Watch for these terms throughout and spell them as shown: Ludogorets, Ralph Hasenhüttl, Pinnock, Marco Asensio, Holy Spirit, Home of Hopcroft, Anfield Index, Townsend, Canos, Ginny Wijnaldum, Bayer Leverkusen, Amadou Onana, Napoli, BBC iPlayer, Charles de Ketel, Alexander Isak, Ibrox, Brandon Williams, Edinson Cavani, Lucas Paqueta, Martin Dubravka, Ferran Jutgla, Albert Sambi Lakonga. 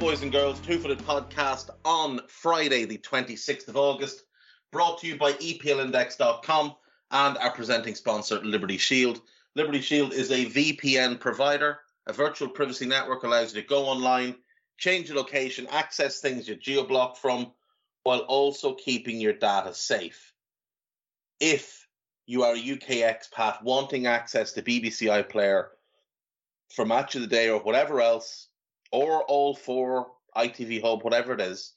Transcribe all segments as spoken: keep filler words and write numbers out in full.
Boys and girls, Two-Footed Podcast on Friday the twenty-sixth of August, brought to you by E P L Index dot com and our presenting sponsor Liberty Shield. Liberty Shield is a V P N provider. A virtual privacy network allows you to go online, change your location, access things you're geo-blocked from, while also keeping your data safe. If you are a U K expat wanting access to B B C iPlayer for Match of the Day or whatever else, or all four, I T V Hub, whatever it is,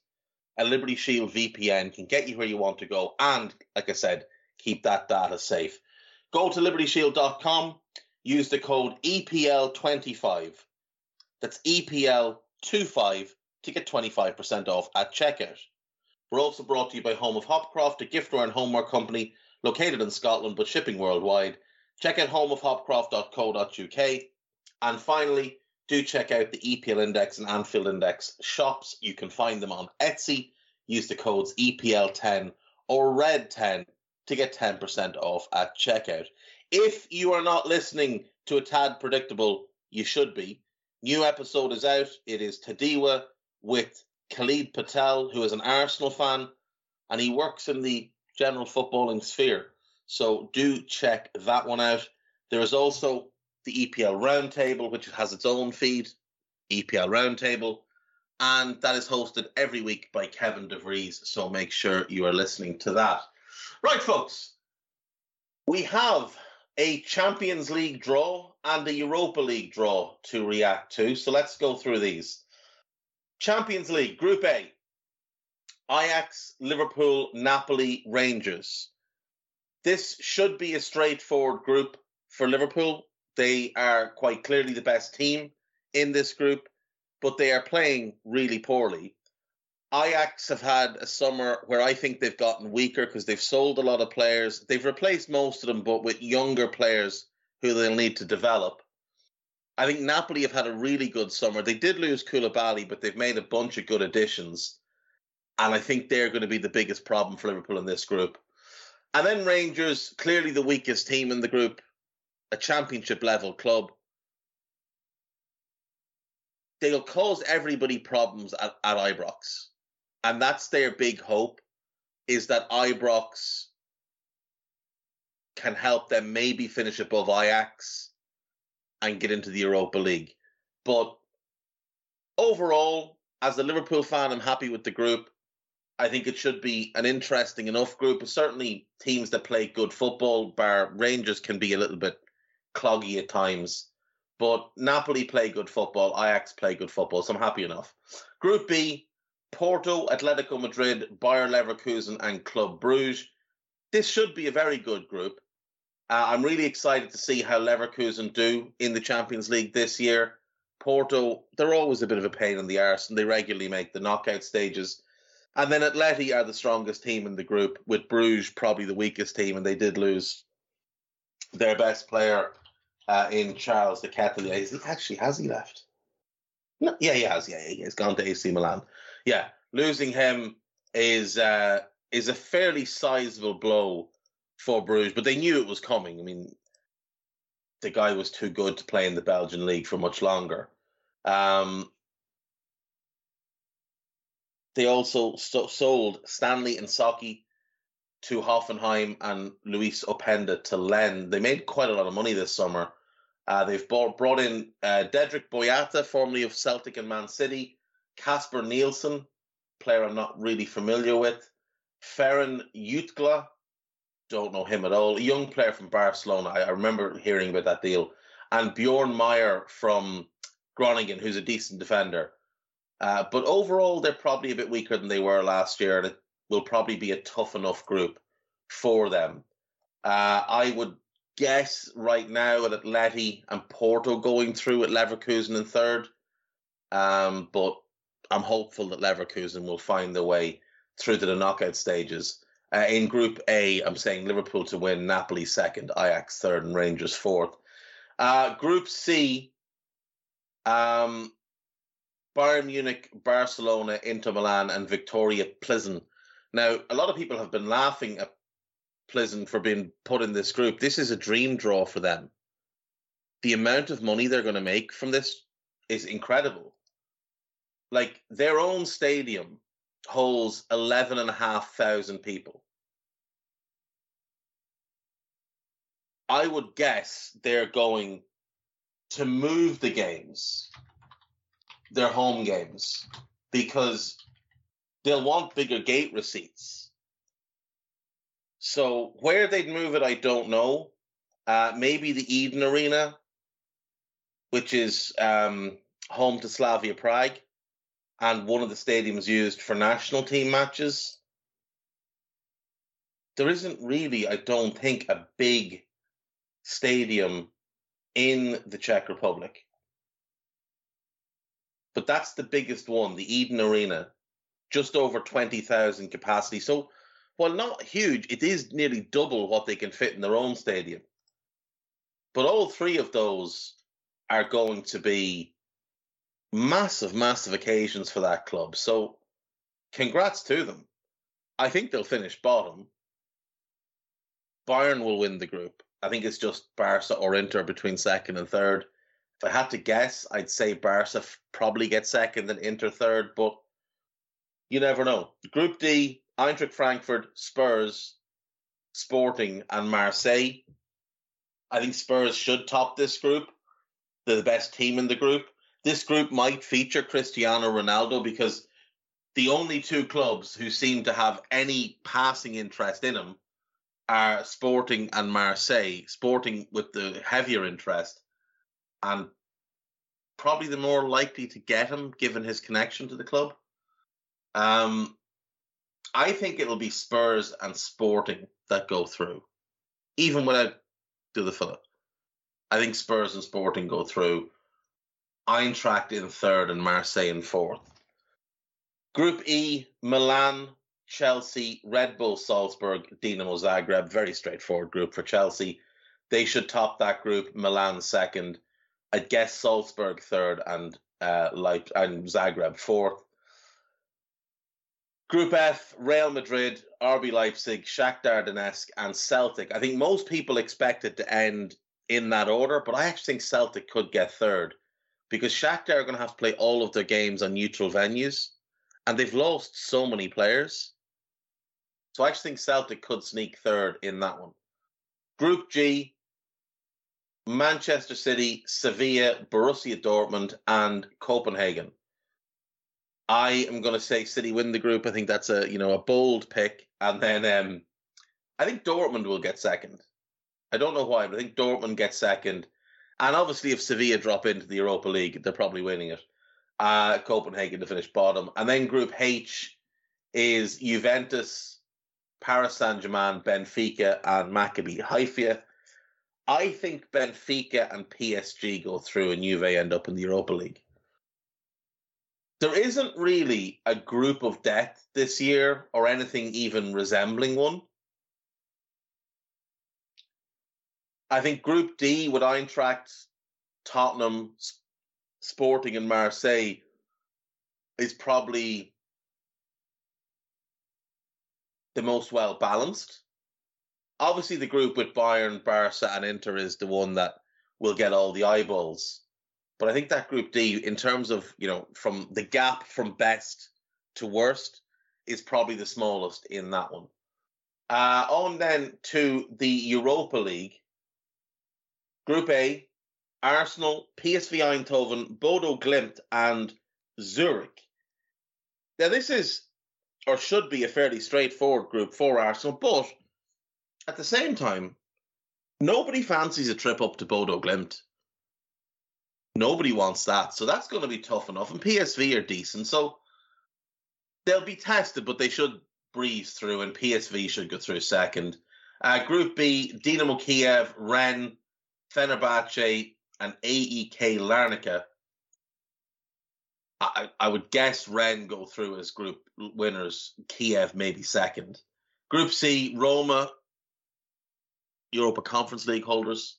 a Liberty Shield V P N can get you where you want to go and, like I said, keep that data safe. Go to liberty shield dot com, use the code E P L twenty-five, that's E P L twenty-five, to get twenty-five percent off at checkout. We're also brought to you by Home of Hopcroft, a giftware and homeware company located in Scotland but shipping worldwide. Check out home of hopcroft dot co dot u k. And finally, do check out the E P L Index and Anfield Index shops. You can find them on Etsy. Use the codes E P L ten or red ten to get ten percent off at checkout. If you are not listening to A Tad Predictable, you should be. New episode is out. It is Tadiwa with Khalid Patel, who is an Arsenal fan, and he works in the general footballing sphere. So do check that one out. There is also the E P L Roundtable, which has its own feed, E P L Roundtable, and that is hosted every week by Kevin DeVries, so make sure you are listening to that. Right, folks, we have a Champions League draw and a Europa League draw to react to, so let's go through these. Champions League, Group A, Ajax, Liverpool, Napoli, Rangers. This should be a straightforward group for Liverpool. They are quite clearly the best team in this group, but they are playing really poorly. Ajax have had a summer where I think they've gotten weaker because they've sold a lot of players. They've replaced most of them, but with younger players who they'll need to develop. I think Napoli have had a really good summer. They did lose Koulibaly, but they've made a bunch of good additions. And I think they're going to be the biggest problem for Liverpool in this group. And then Rangers, clearly the weakest team in the group. A championship-level club, they'll cause everybody problems at, at Ibrox. And that's their big hope, is that Ibrox can help them maybe finish above Ajax and get into the Europa League. But overall, as a Liverpool fan, I'm happy with the group. I think it should be an interesting enough group. Certainly, teams that play good football, bar Rangers, can be a little bit cloggy at times, but Napoli play good football, Ajax play good football, so I'm happy enough. Group B, Porto, Atletico Madrid, Bayer Leverkusen and Club Brugge. This should be a very good group. Uh, I'm really excited to see how Leverkusen do in the Champions League this year. Porto, they're always a bit of a pain in the arse and they regularly make the knockout stages. And then Atleti are the strongest team in the group, with Bruges probably the weakest team, and they did lose their best player Uh, in Charles de Ketel. Actually, has he left? No, yeah, he has. Yeah, he's gone to A C Milan. Yeah, losing him is uh, is a fairly sizable blow for Bruges, but they knew it was coming. I mean, the guy was too good to play in the Belgian league for much longer. Um, they also st- sold Stanley Nsoki to Hoffenheim and Luis Openda to Lens. They made quite a lot of money this summer. Uh, they've bought, brought in uh, Dedrick Boyata, formerly of Celtic and Man City, Casper Nielsen, player I'm not really familiar with, Ferran Jutgla, don't know him at all, a young player from Barcelona. I, I remember hearing about that deal, and Bjorn Meyer from Groningen, who's a decent defender. Uh, but overall, they're probably a bit weaker than they were last year, and it will probably be a tough enough group for them. Uh, I would guess right now at Atleti and Porto going through, at Leverkusen in third. Um, but I'm hopeful that Leverkusen will find their way through to the knockout stages. Uh, in Group A, I'm saying Liverpool to win, Napoli second, Ajax third, and Rangers fourth. Uh, Group C, um, Bayern Munich, Barcelona, Inter Milan, and Victoria Plzen. Now, a lot of people have been laughing at Plzen for being put in this group. This is a dream draw for them. The amount of money they're going to make from this is incredible. Like, their own stadium holds eleven thousand five hundred people. I would guess they're going to move the games, their home games, because they'll want bigger gate receipts. So where they'd move it, I don't know. Uh, maybe the Eden Arena, which is um, home to Slavia Prague, and one of the stadiums used for national team matches. There isn't really, I don't think, a big stadium in the Czech Republic. But that's the biggest one, the Eden Arena, just over twenty thousand capacity. So, while not huge, it is nearly double what they can fit in their own stadium. But all three of those are going to be massive, massive occasions for that club. So, congrats to them. I think they'll finish bottom. Bayern will win the group. I think it's just Barca or Inter between second and third. If I had to guess, I'd say Barca probably get second and Inter third, but you never know. Group D, Eintracht Frankfurt, Spurs, Sporting, and Marseille. I think Spurs should top this group. They're the best team in the group. This group might feature Cristiano Ronaldo because the only two clubs who seem to have any passing interest in him are Sporting and Marseille. Sporting with the heavier interest and probably the more likely to get him given his connection to the club. Um, I think it'll be Spurs and Sporting that go through, even without Tagliafico. I think Spurs and Sporting go through. Eintracht in third and Marseille in fourth. Group E, Milan, Chelsea, Red Bull Salzburg, Dinamo Zagreb. Very straightforward group for Chelsea. They should top that group. Milan second. I'd guess Salzburg third and uh, Leip- and Zagreb fourth. Group F, Real Madrid, R B Leipzig, Shakhtar Donetsk, and Celtic. I think most people expect it to end in that order, but I actually think Celtic could get third, because Shakhtar are going to have to play all of their games on neutral venues, and they've lost so many players. So I actually think Celtic could sneak third in that one. Group G, Manchester City, Sevilla, Borussia Dortmund, and Copenhagen. I am going to say City win the group. I think that's a, you know, a bold pick. And then um, I think Dortmund will get second. I don't know why, but I think Dortmund gets second. And obviously, if Sevilla drop into the Europa League, they're probably winning it. Uh, Copenhagen to finish bottom. And then Group H is Juventus, Paris Saint-Germain, Benfica, and Maccabi Haifa. I think Benfica and P S G go through and Juve end up in the Europa League. There isn't really a group of death this year or anything even resembling one. I think Group D with Eintracht, Tottenham, Sporting and Marseille is probably the most well-balanced. Obviously, the group with Bayern, Barca and Inter is the one that will get all the eyeballs. But I think that Group D, in terms of, you know, from the gap from best to worst, is probably the smallest in that one. Uh, on then to the Europa League. Group A, Arsenal, P S V Eindhoven, Bodo Glimt, and Zurich. Now, this is, or should be, a fairly straightforward group for Arsenal, but at the same time, nobody fancies a trip up to Bodo Glimt. Nobody wants that, so that's going to be tough enough, and P S V are decent, so they'll be tested, but they should breeze through and P S V should go through second. Uh, Group B, Dinamo Kiev, Rennes, Fenerbahce and A E K Larnaca. I, I would guess Rennes go through as group winners, Kiev maybe second. Group C, Roma, Europa Conference League holders,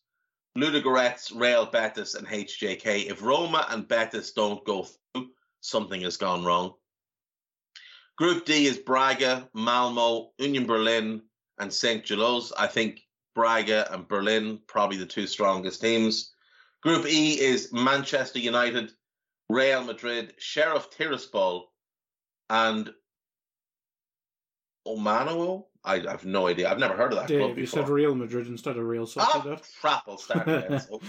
Ludogorets, Real Betis and H J K. If Roma and Betis don't go through, something has gone wrong. Group D is Braga, Malmo, Union Berlin and Saint Gilloise. I think Braga and Berlin, probably the two strongest teams. Group E is Manchester United, Real Madrid, Sheriff Tiraspol, and Omanowo. I, I have no idea. I've never heard of that Dave, club before. You said Real Madrid instead of Real Sociedad. Oh, crap, I'll start there. So.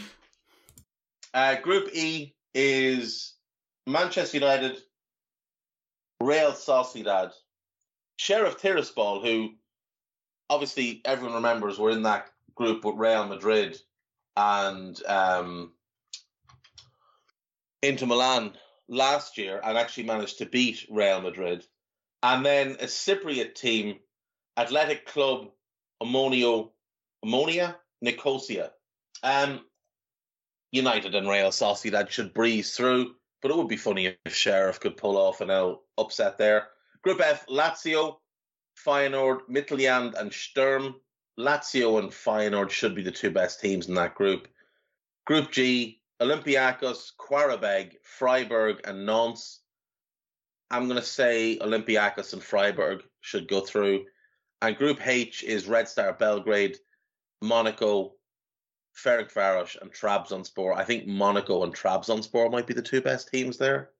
uh, Group E is Manchester United, Real Sociedad, Sheriff Tiraspol, who obviously everyone remembers were in that group with Real Madrid and um, Inter Milan last year and actually managed to beat Real Madrid. And then a Cypriot team, Athletic Club Ammonio, Ammonia Nicosia. Um, United and Real Sociedad should breeze through, but it would be funny if Sheriff could pull off an L upset there. Group F, Lazio, Feyenoord, Midtjylland and Sturm. Lazio and Feyenoord should be the two best teams in that group. Group G, Olympiacos, Qarabag, Freiburg and Nantes. I'm going to say Olympiacos and Freiburg should go through. And Group H is Red Star Belgrade, Monaco, Ferencvaros and Trabzonspor. I think Monaco and Trabzonspor might be the two best teams there.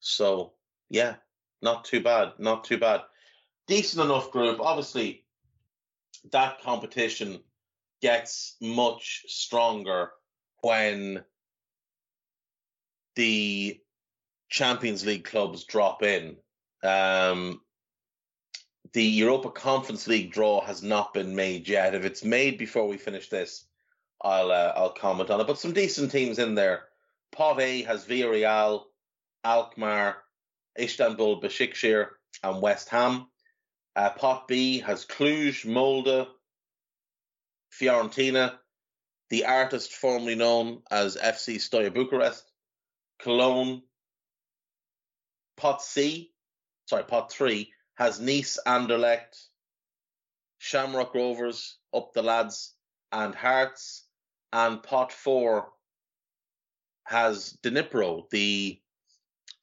So, yeah, not too bad, not too bad. Decent enough group. Obviously, that competition gets much stronger when the Champions League clubs drop in. Um, the Europa Conference League draw has not been made yet. If it's made before we finish this, I'll uh, I'll comment on it. But some decent teams in there. Pot A has Villarreal, Alkmaar, Istanbul Başakşehir and West Ham. Uh, Pot B has Cluj, Molde, Fiorentina, the artist formerly known as F C Steaua Bucharest, Cologne. Pot C, sorry, Pot three, has Nice, Anderlecht, Shamrock Rovers, Up the Lads, and Hearts. And Pot four has Dnipro, the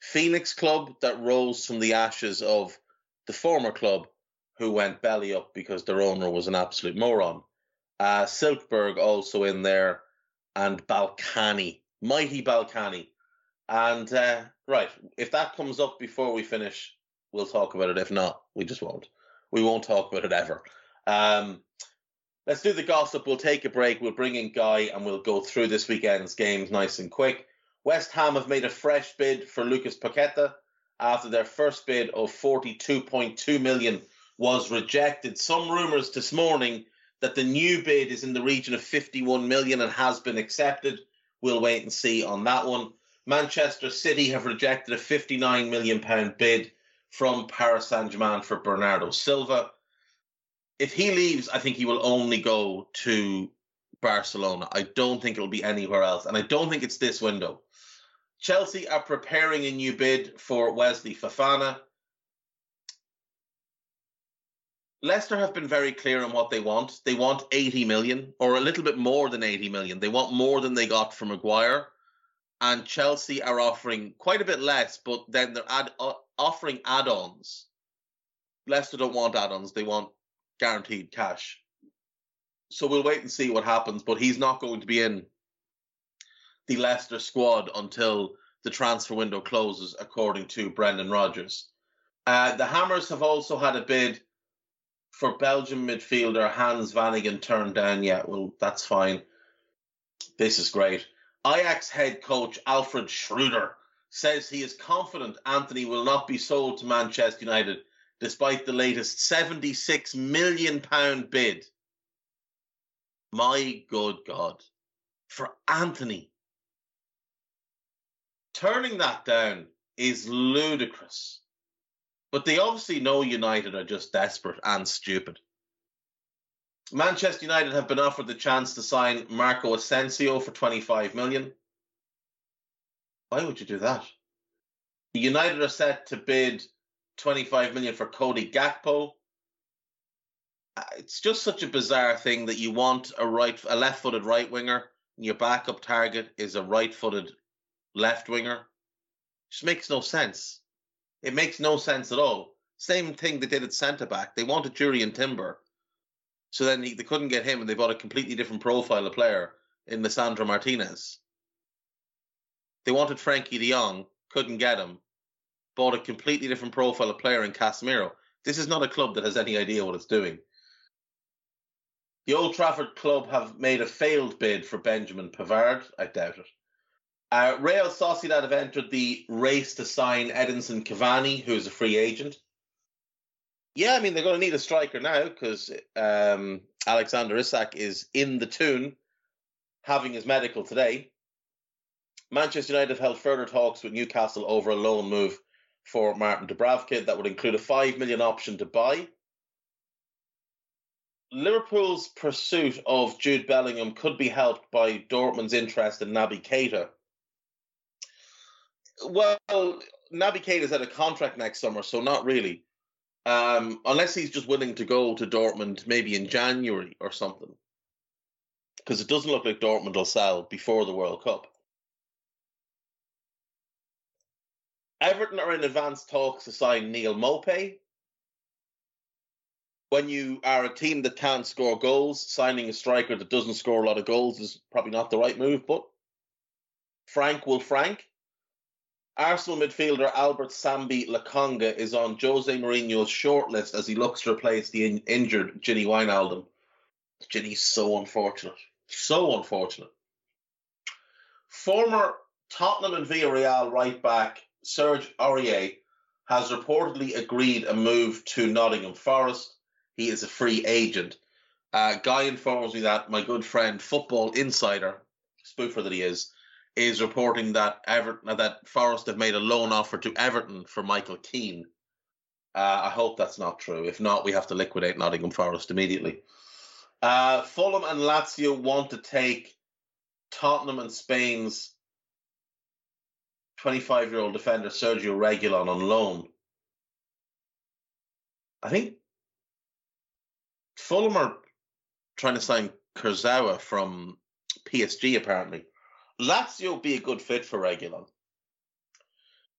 Phoenix club that rose from the ashes of the former club who went belly up because their owner was an absolute moron. Uh, Silkeborg also in there, and Balkany, mighty Balkany. And, uh, right, if that comes up before we finish, we'll talk about it. If not, we just won't. We won't talk about it ever. Um, let's do the gossip. We'll take a break. We'll bring in Guy and we'll go through this weekend's games nice and quick. West Ham have made a fresh bid for Lucas Paqueta after their first bid of forty-two point two million was rejected. Some rumours this morning that the new bid is in the region of fifty-one million and has been accepted. We'll wait and see on that one. Manchester City have rejected a fifty-nine million pound bid from Paris Saint-Germain for Bernardo Silva. If he leaves, I think he will only go to Barcelona. I don't think it'll be anywhere else, and I don't think it's this window. Chelsea are preparing a new bid for Wesley Fofana. Leicester have been very clear on what they want. They want eighty million, or a little bit more than eighty million. They want more than they got from Maguire. And Chelsea are offering quite a bit less, but then they're ad- offering add-ons. Leicester don't want add-ons. They want guaranteed cash. So we'll wait and see what happens, but he's not going to be in the Leicester squad until the transfer window closes, according to Brendan Rodgers. Uh, the Hammers have also had a bid for Belgian midfielder Hans Vanaken turned down. Yeah, well, that's fine. This is great. Ajax head coach Alfred Schroeder says he is confident Antony will not be sold to Manchester United despite the latest seventy-six million pounds bid. My good God, for Antony. Turning that down is ludicrous. But they obviously know United are just desperate and stupid. Manchester United have been offered the chance to sign Marco Asensio for twenty-five million. Why would you do that? United are set to bid twenty-five million for Cody Gakpo. It's just such a bizarre thing that you want a right, a left-footed right winger, and your backup target is a right-footed left winger. It just makes no sense. It makes no sense at all. Same thing they did at centre-back. They wanted Jurriën Timber. So then he, they couldn't get him, and they bought a completely different profile of player in Lisandro Martinez. They wanted Frenkie de Jong, couldn't get him, bought a completely different profile of player in Casemiro. This is not a club that has any idea what it's doing. The Old Trafford club have made a failed bid for Benjamin Pavard. I doubt it. Uh, Real Sociedad have entered the race to sign Edinson Cavani, who is a free agent. Yeah, I mean, they're going to need a striker now because um, Alexander Isak is in the tune, having his medical today. Manchester United have held further talks with Newcastle over a loan move for Martin Dubravka that would include a five million option to buy. Liverpool's pursuit of Jude Bellingham could be helped by Dortmund's interest in Naby Keita. Well, Naby Keita's out of contract next summer, so not really. Um, unless he's just willing to go to Dortmund maybe in January or something. Because it doesn't look like Dortmund will sell before the World Cup. Everton are in advanced talks to sign Neal Maupay. When you are a team that can't score goals, signing a striker that doesn't score a lot of goals is probably not the right move, but Frank will Frank. Arsenal midfielder Albert Sambi Lakonga is on Jose Mourinho's shortlist as he looks to replace the in- injured Ginny Wijnaldum. Ginny's so unfortunate. So unfortunate. Former Tottenham and Villarreal right-back Serge Aurier has reportedly agreed a move to Nottingham Forest. He is a free agent. Uh, Guy informs me that my good friend Football Insider, spoofer that he is, is reporting that Everton, that Forest have made a loan offer to Everton for Michael Keane. Uh, I hope that's not true. If not, we have to liquidate Nottingham Forest immediately. Uh, Fulham and Lazio want to take Tottenham and Spain's twenty-five-year-old defender Sergio Reguilon on loan. I think Fulham are trying to sign Kurzawa from P S G, apparently. Lazio will be a good fit for Reguilon.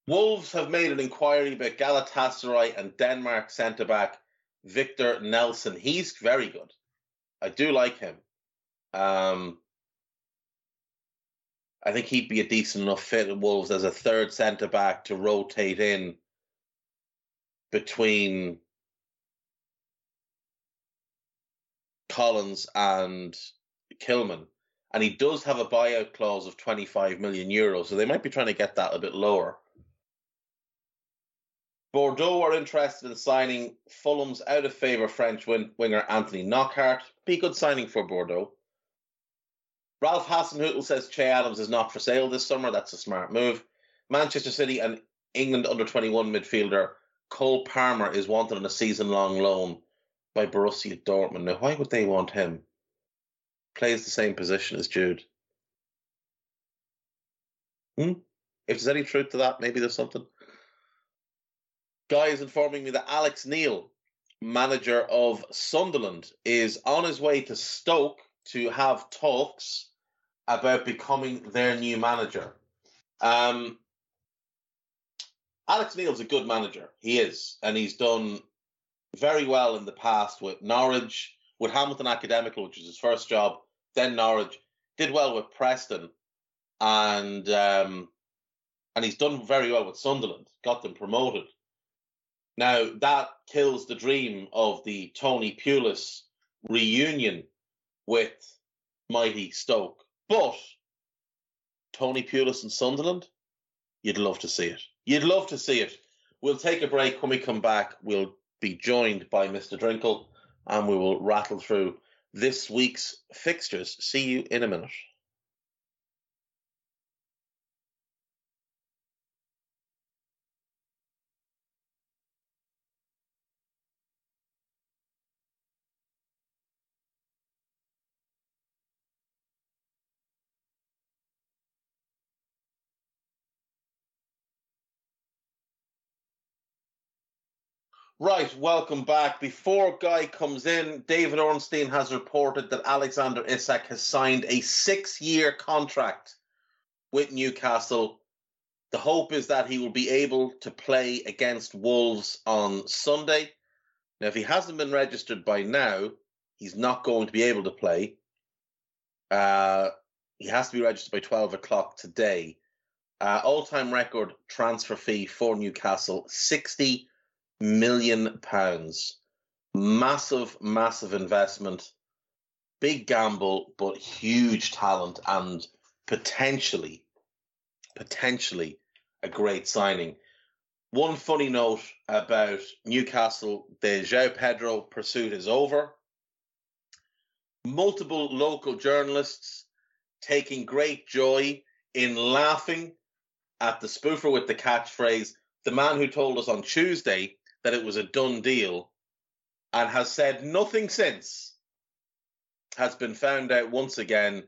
Wolves have made an inquiry about Galatasaray and Denmark centre-back Victor Nelson. He's very good. I do like him. Um, I think he'd be a decent enough fit at Wolves as a third centre-back to rotate in between Collins and Kilman. And he does have a buyout clause of twenty-five million euros, so they might be trying to get that a bit lower. Bordeaux are interested in signing Fulham's out-of-favour French win- winger Anthony Knockhart. Be a good signing for Bordeaux. Ralph Hasenhüttl says Che Adams is not for sale this summer. That's a smart move. Manchester City and England under twenty-one midfielder Cole Palmer is wanted on a season-long loan by Borussia Dortmund. Now, why would they want him? Plays the same position as Jude. Hmm? If there's any truth to that, maybe there's something. Guy is informing me that Alex Neil, manager of Sunderland, is on his way to Stoke to have talks about becoming their new manager. Um, Alex Neil's a good manager. He is. And he's done very well in the past with Norwich, with Hamilton Academical, which was his first job, then Norwich, did well with Preston, and um, and he's done very well with Sunderland, got them promoted. Now, that kills the dream of the Tony Pulis reunion with mighty Stoke. But Tony Pulis and Sunderland, you'd love to see it. You'd love to see it. We'll take a break. When we come back, we'll be joined by Mister Drinkle, and we will rattle through this week's fixtures. See you in a minute. Right, welcome back. Before Guy comes in, David Ornstein has reported that Alexander Isak has signed a six-year contract with Newcastle. The hope is that he will be able to play against Wolves on Sunday. Now, if he hasn't been registered by now, he's not going to be able to play. Uh, he has to be registered by twelve o'clock today. Uh, all-time record transfer fee for Newcastle, sixty million pounds. Massive, massive investment. Big gamble, but huge talent and potentially, potentially a great signing. One funny note about Newcastle, the João Pedro pursuit is over. Multiple local journalists taking great joy in laughing at the spoofer with the catchphrase, the man who told us on Tuesday that it was a done deal and has said nothing since, has been found out once again,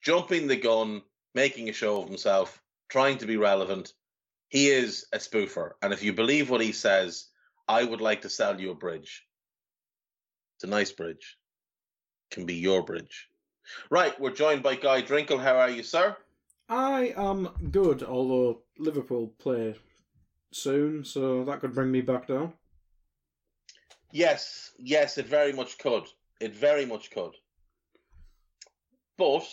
jumping the gun, making a show of himself, trying to be relevant. He is a spoofer. And if you believe what he says, I would like to sell you a bridge. It's a nice bridge. Can be your bridge. Right, we're joined by Guy Drinkle. How are you, sir? I am good, although Liverpool play soon, so that could bring me back down. Yes, yes, it very much could. It very much could. But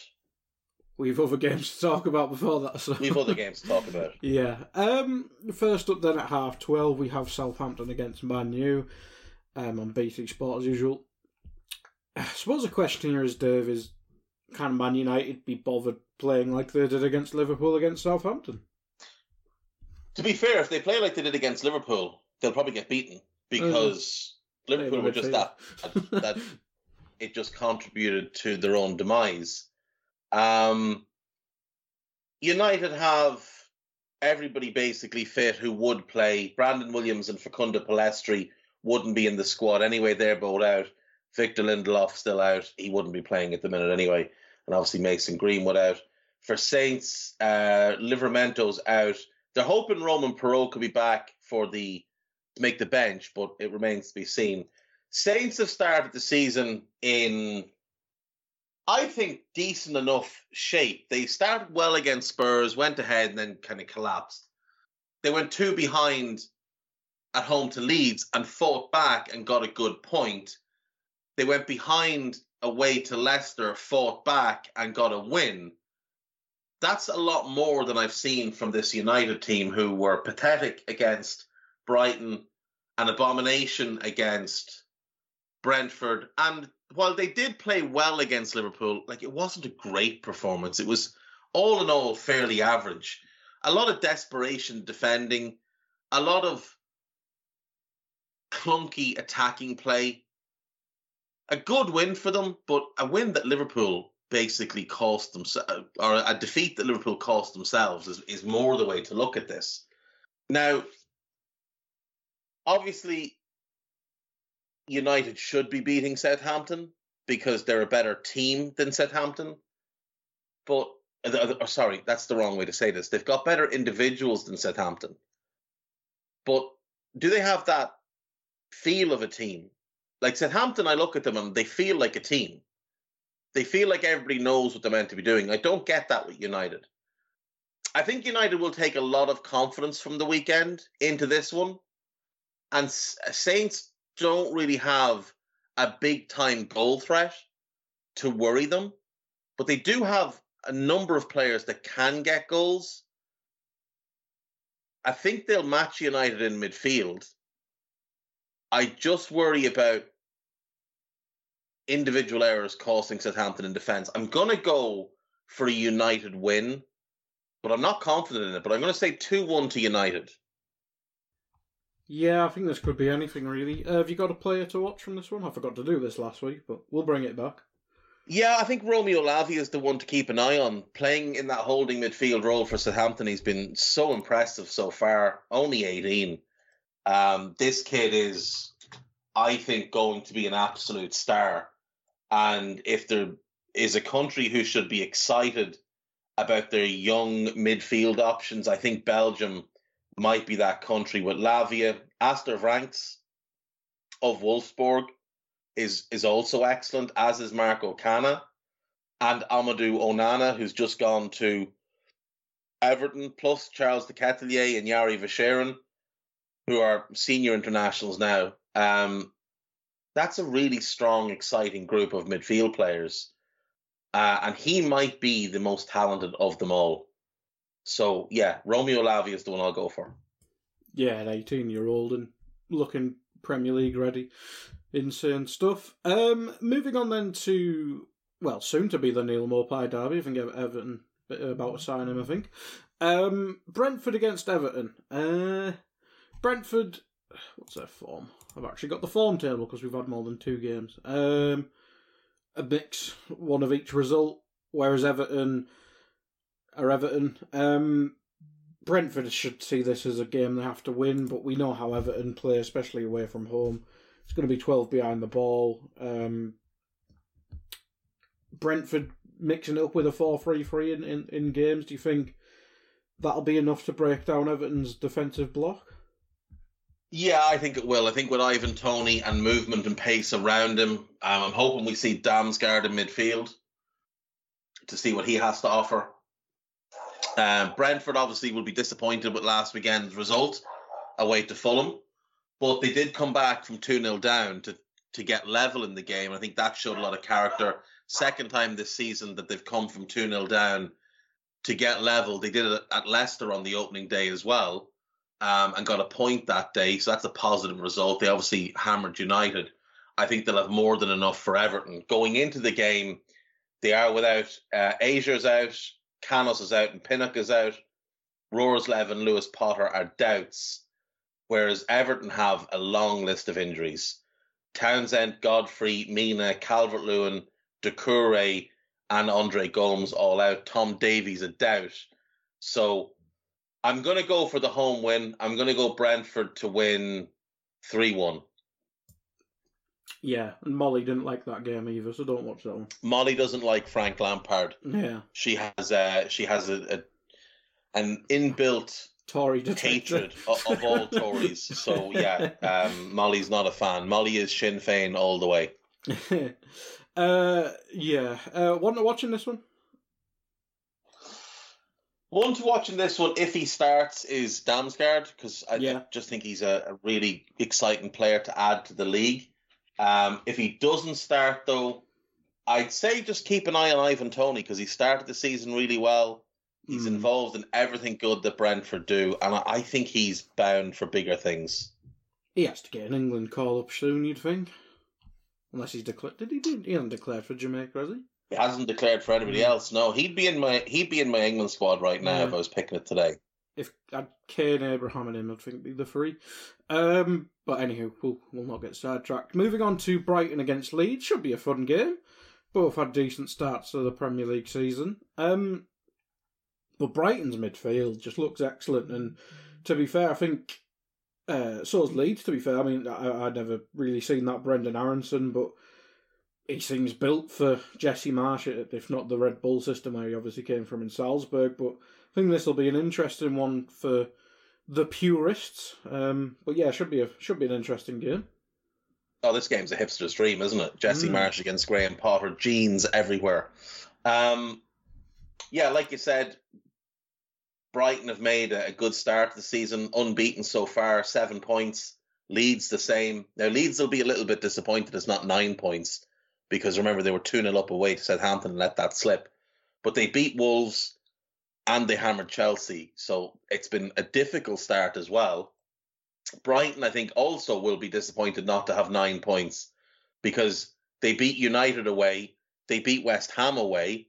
we've other games to talk about before that. So. We've other games to talk about. Yeah. Um. First up, then at half twelve, we have Southampton against Man U, um, on B T Sport as usual. I suppose the question here is, Dave, is can Man United be bothered playing like they did against Liverpool against Southampton? To be fair, if they play like they did against Liverpool, they'll probably get beaten because uh, Liverpool were just that, that, that it just contributed to their own demise. Um, United have everybody basically fit who would play. Brandon Williams and Facundo Pelestri wouldn't be in the squad anyway. They're both out. Victor Lindelof still out. He wouldn't be playing at the minute anyway. And obviously Mason Greenwood out. For Saints, uh, Livermento's out. They're hoping Roman Perot could be back for the to make the bench, but it remains to be seen. Saints have started the season in, I think, decent enough shape. They started well against Spurs, went ahead, and then kind of collapsed. They went two behind at home to Leeds and fought back and got a good point. They went behind away to Leicester, fought back and got a win. That's a lot more than I've seen from this United team, who were pathetic against Brighton, an abomination against Brentford. And while they did play well against Liverpool, like it wasn't a great performance. It was all in all fairly average. A lot of desperation defending, a lot of clunky attacking play. A good win for them, but a win that Liverpool basically cost themselves, or a defeat that Liverpool cost themselves, is, is more the way to look at this. Now, obviously, United should be beating Southampton because they're a better team than Southampton. But, or sorry, that's the wrong way to say this. They've got better individuals than Southampton. But do they have that feel of a team? Like Southampton, I look at them and they feel like a team. They feel like everybody knows what they're meant to be doing. I don't get that with United. I think United will take a lot of confidence from the weekend into this one. And Saints don't really have a big-time goal threat to worry them. But they do have a number of players that can get goals. I think they'll match United in midfield. I just worry about individual errors costing Southampton in defence. I'm going to go for a United win, but I'm not confident in it. But I'm going to say two one to United. Yeah, I think this could be anything, really. Uh, have you got a player to watch from this one? I forgot to do this last week, but we'll bring it back. Yeah, I think Romeo Lavia is the one to keep an eye on. Playing in that holding midfield role for Southampton, he's been so impressive so far. Only eighteen. Um, this kid is, I think, going to be an absolute star. And if there is a country who should be excited about their young midfield options, I think Belgium might be that country with Lavia. Astor Vranckx of Wolfsburg is is also excellent, as is Marco Canha and Amadou Onana, who's just gone to Everton, plus Charles de Ketel and Yari Vesherin, who are senior internationals now. Um, that's a really strong, exciting group of midfield players. Uh, and he might be the most talented of them all. So, yeah, Romeo Lavia is the one I'll go for. Yeah, an eighteen-year-old and looking Premier League ready. Insane stuff. Um, moving on then to, well, soon to be the Neal Maupay derby. I think Everton about to sign him, I think. Um, Brentford against Everton. Uh, Brentford, what's their form? I've actually got the form table because we've had more than two games. Um, a mix, one of each result, whereas Everton are Everton. Um, Brentford should see this as a game they have to win, but we know how Everton play, especially away from home. It's going to be twelve behind the ball. Um, Brentford mixing it up with a four three three in, in, in games. Do you think that'll be enough to break down Everton's defensive block? Yeah, I think it will. I think with Ivan Toney and movement and pace around him, um, I'm hoping we see Damsgaard in midfield to see what he has to offer. Uh, Brentford obviously will be disappointed with last weekend's result away to Fulham, but they did come back from two nil down to, to get level in the game. I think that showed a lot of character. Second time this season that they've come from two nil down to get level. They did it at Leicester on the opening day as well. Um, and got a point that day, so that's a positive result. They obviously hammered United. I think they'll have more than enough for Everton. Going into the game, they are without uh, Azer's out, Canos is out, and Pinnock is out. Roerslev and Lewis Potter are doubts, whereas Everton have a long list of injuries. Townsend, Godfrey, Mina, Calvert-Lewin, Doucouré, and Andre Gomes all out. Tom Davies a doubt. So I'm going to go for the home win. I'm going to go Brentford to win three one. Yeah, and Molly didn't like that game either, so don't watch that one. Molly doesn't like Frank Lampard. Yeah. She has a, she has a, a an inbuilt Tory hatred of, of all Tories. So, yeah, um, Molly's not a fan. Molly is Sinn Féin all the way. uh, yeah. Uh, what are you watching this one? One to watch in this one, if he starts, is Damsgaard, because I yeah. just think he's a, a really exciting player to add to the league. Um, if he doesn't start, though, I'd say just keep an eye on Ivan Toney, because he started the season really well. He's mm. involved in everything good that Brentford do, and I, I think he's bound for bigger things. He has to get an England call-up soon, you'd think. Unless he's declared. Did he do? He hasn't declared for Jamaica, has he? He hasn't declared for anybody else. No, he'd be in my he'd be in my England squad right now yeah. if I was picking it today. If I'd Kane, Abraham, and him, I'd think they'd be the three. Um, but anywho, we'll, we'll not get sidetracked. Moving on to Brighton against Leeds, should be a fun game. Both had decent starts to the Premier League season. Um, but Brighton's midfield just looks excellent, and to be fair, I think uh, so's Leeds. To be fair, I mean, I, I'd never really seen that Brendan Aronson, but he seems built for Jesse Marsh, if not the Red Bull system, where he obviously came from in Salzburg. But I think this will be an interesting one for the purists. Um, but yeah, should be a should be an interesting game. Oh, this game's a hipster's dream, isn't it? Jesse mm. Marsh against Graham Potter, jeans everywhere. Um, yeah, like you said, Brighton have made a, a good start to the season, unbeaten so far, seven points. Leeds the same. Now Leeds will be a little bit disappointed it's not nine points, because remember, they were two nil up away to Southampton and let that slip. But they beat Wolves and they hammered Chelsea. So it's been a difficult start as well. Brighton, I think, also will be disappointed not to have nine points because they beat United away, they beat West Ham away,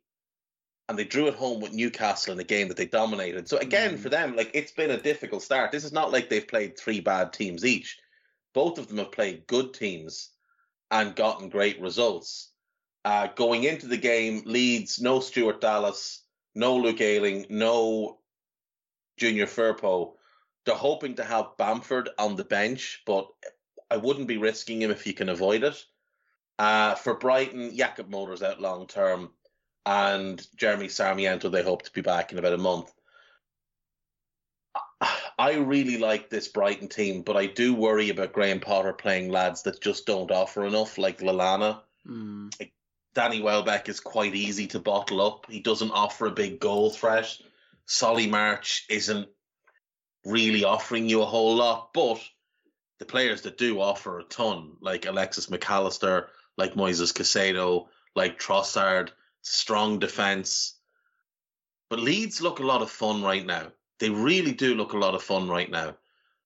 and they drew at home with Newcastle in a game that they dominated. So again, mm. for them, like, it's been a difficult start. This is not like they've played three bad teams each. Both of them have played good teams and gotten great results. Uh, going into the game, Leeds, no Stuart Dallas, no Luke Ayling, no Junior Firpo. They're hoping to have Bamford on the bench, but I wouldn't be risking him if you can avoid it. Uh, for Brighton, Jakob Mulder's out long-term, and Jeremy Sarmiento, they hope to be back in about a month. I really like this Brighton team, but I do worry about Graham Potter playing lads that just don't offer enough, like Lallana. Mm. Like, Danny Welbeck is quite easy to bottle up. He doesn't offer a big goal threat. Solly March isn't really offering you a whole lot, but the players that do offer a ton, like Alexis McAllister, like Moises Caicedo, like Trossard, strong defence. But Leeds look a lot of fun right now. They really do look a lot of fun right now.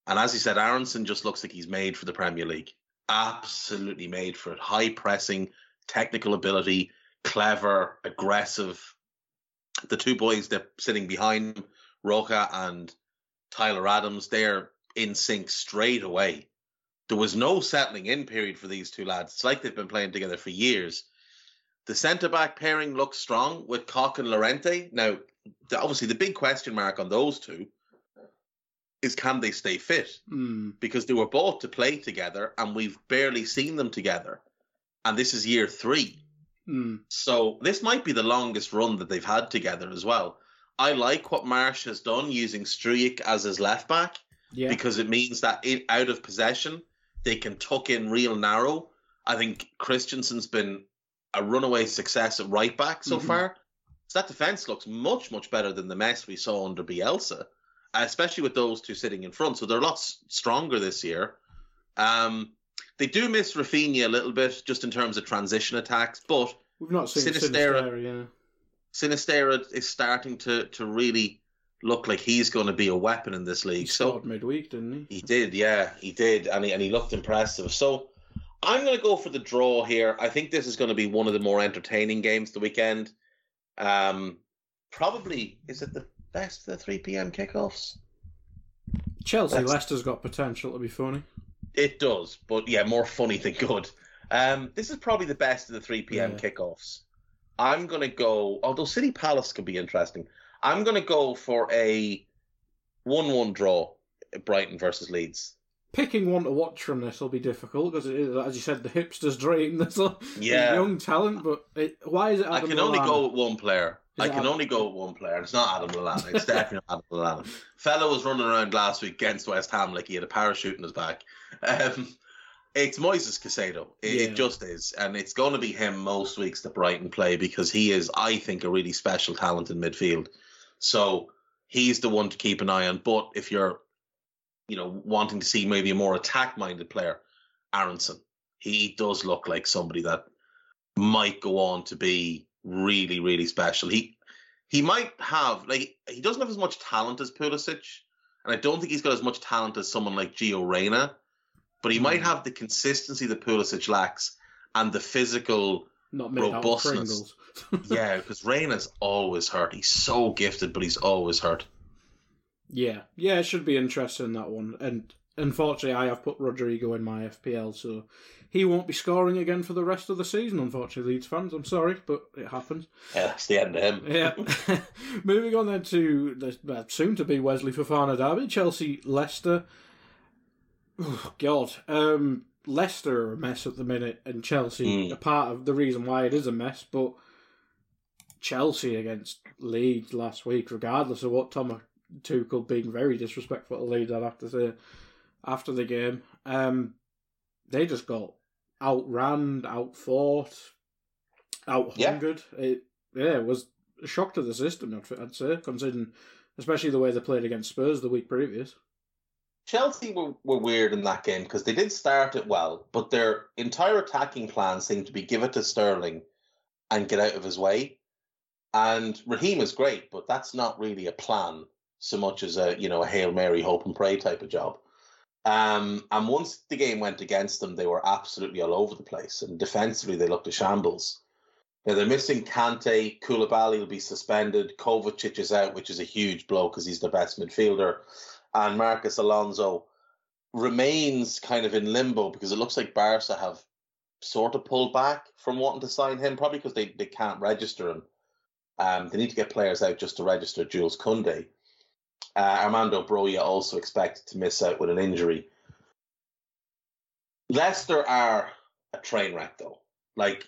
And as you said, Aronson just looks like he's made for the Premier League. Absolutely made for it. High pressing, technical ability, clever, aggressive. The two boys that are sitting behind him, Rocha and Tyler Adams, they're in sync straight away. There was no settling in period for these two lads. It's like they've been playing together for years. The centre-back pairing looks strong with Koch and Llorente. Now, obviously, the big question mark on those two is can they stay fit? Mm. Because they were both to play together and we've barely seen them together. And this is year three. Mm. So this might be the longest run that they've had together as well. I like what Marsh has done using Struijk as his left-back yeah. because it means that it, out of possession, they can tuck in real narrow. I think Christensen's been a runaway success at right-back so mm-hmm. far. So that defence looks much, much better than the mess we saw under Bielsa, especially with those two sitting in front. So they're a lot stronger this year. Um, they do miss Rafinha a little bit just in terms of transition attacks, but we've not seen Sinistera. Sinistera, yeah. Sinistera is starting to, to really look like he's going to be a weapon in this league. He scored so, midweek, didn't he? He did, yeah, he did, and he, and he looked impressive. So I'm going to go for the draw here. I think this is going to be one of the more entertaining games the weekend. Um, probably, is it the best of the three p.m. kickoffs? Chelsea That's... Leicester's got potential to be funny. It does, but yeah, more funny than good. Um, this is probably the best of the three p.m. yeah. kickoffs. I'm going to go, although City Palace could be interesting, I'm going to go for a one one draw at Brighton versus Leeds. Picking one to watch from this will be difficult because it is, as you said, the hipster's dream. There's a yeah. young talent, but it, why is it Adam I can Lallana? only go with one player. Is I can Adam? only go with one player. It's not Adam Lallana. It's definitely not Adam Lallana. Fellow was running around last week against West Ham like he had a parachute in his back. Um, it's Moises Caicedo. It, yeah. it just is. And it's going to be him most weeks that Brighton play because he is, I think, a really special talent in midfield. So he's the one to keep an eye on. But if you're you know, wanting to see maybe a more attack-minded player, Aronson. He does look like somebody that might go on to be really, really special. He he might have, like, he doesn't have as much talent as Pulisic, and I don't think he's got as much talent as someone like Gio Reyna, but he mm. might have the consistency that Pulisic lacks and the physical Not robustness. yeah, because Reyna's always hurt. He's so gifted, but he's always hurt. Yeah, yeah, it should be interesting, that one. And unfortunately, I have put Rodrigo in my F P L, so he won't be scoring again for the rest of the season, unfortunately, Leeds fans. I'm sorry, but it happens. Yeah, that's the end of him. yeah. Moving on then to the soon-to-be Wesley Fofana derby, Chelsea-Leicester. Oh, God. Um, Leicester are a mess at the minute, and Chelsea mm. are part of the reason why it is a mess, but Chelsea against Leeds last week, regardless of what Thomas Tuchel being very disrespectful to Leeds, I'd have to say, after the game. Um, they just got outran, outfought, out-hungered. Yeah. It, yeah, it was a shock to the system, I'd, I'd say, considering, especially the way they played against Spurs the week previous. Chelsea were, were weird in that game because they did start it well, but their entire attacking plan seemed to be give it to Sterling and get out of his way. And Raheem is great, but that's not really a plan so much as a, you know, a Hail Mary, hope and pray type of job. Um, and once the game went against them, they were absolutely all over the place. And defensively, they looked a shambles. Now, they're missing Kante. Koulibaly will be suspended. Kovacic is out, which is a huge blow because he's the best midfielder. And Marcos Alonso remains kind of in limbo because it looks like Barca have sort of pulled back from wanting to sign him, probably because they, they can't register him. Um, they need to get players out just to register Jules Koundé. Uh, Armando Broja also expected to miss out with an injury. Leicester are a train wreck, though. Like,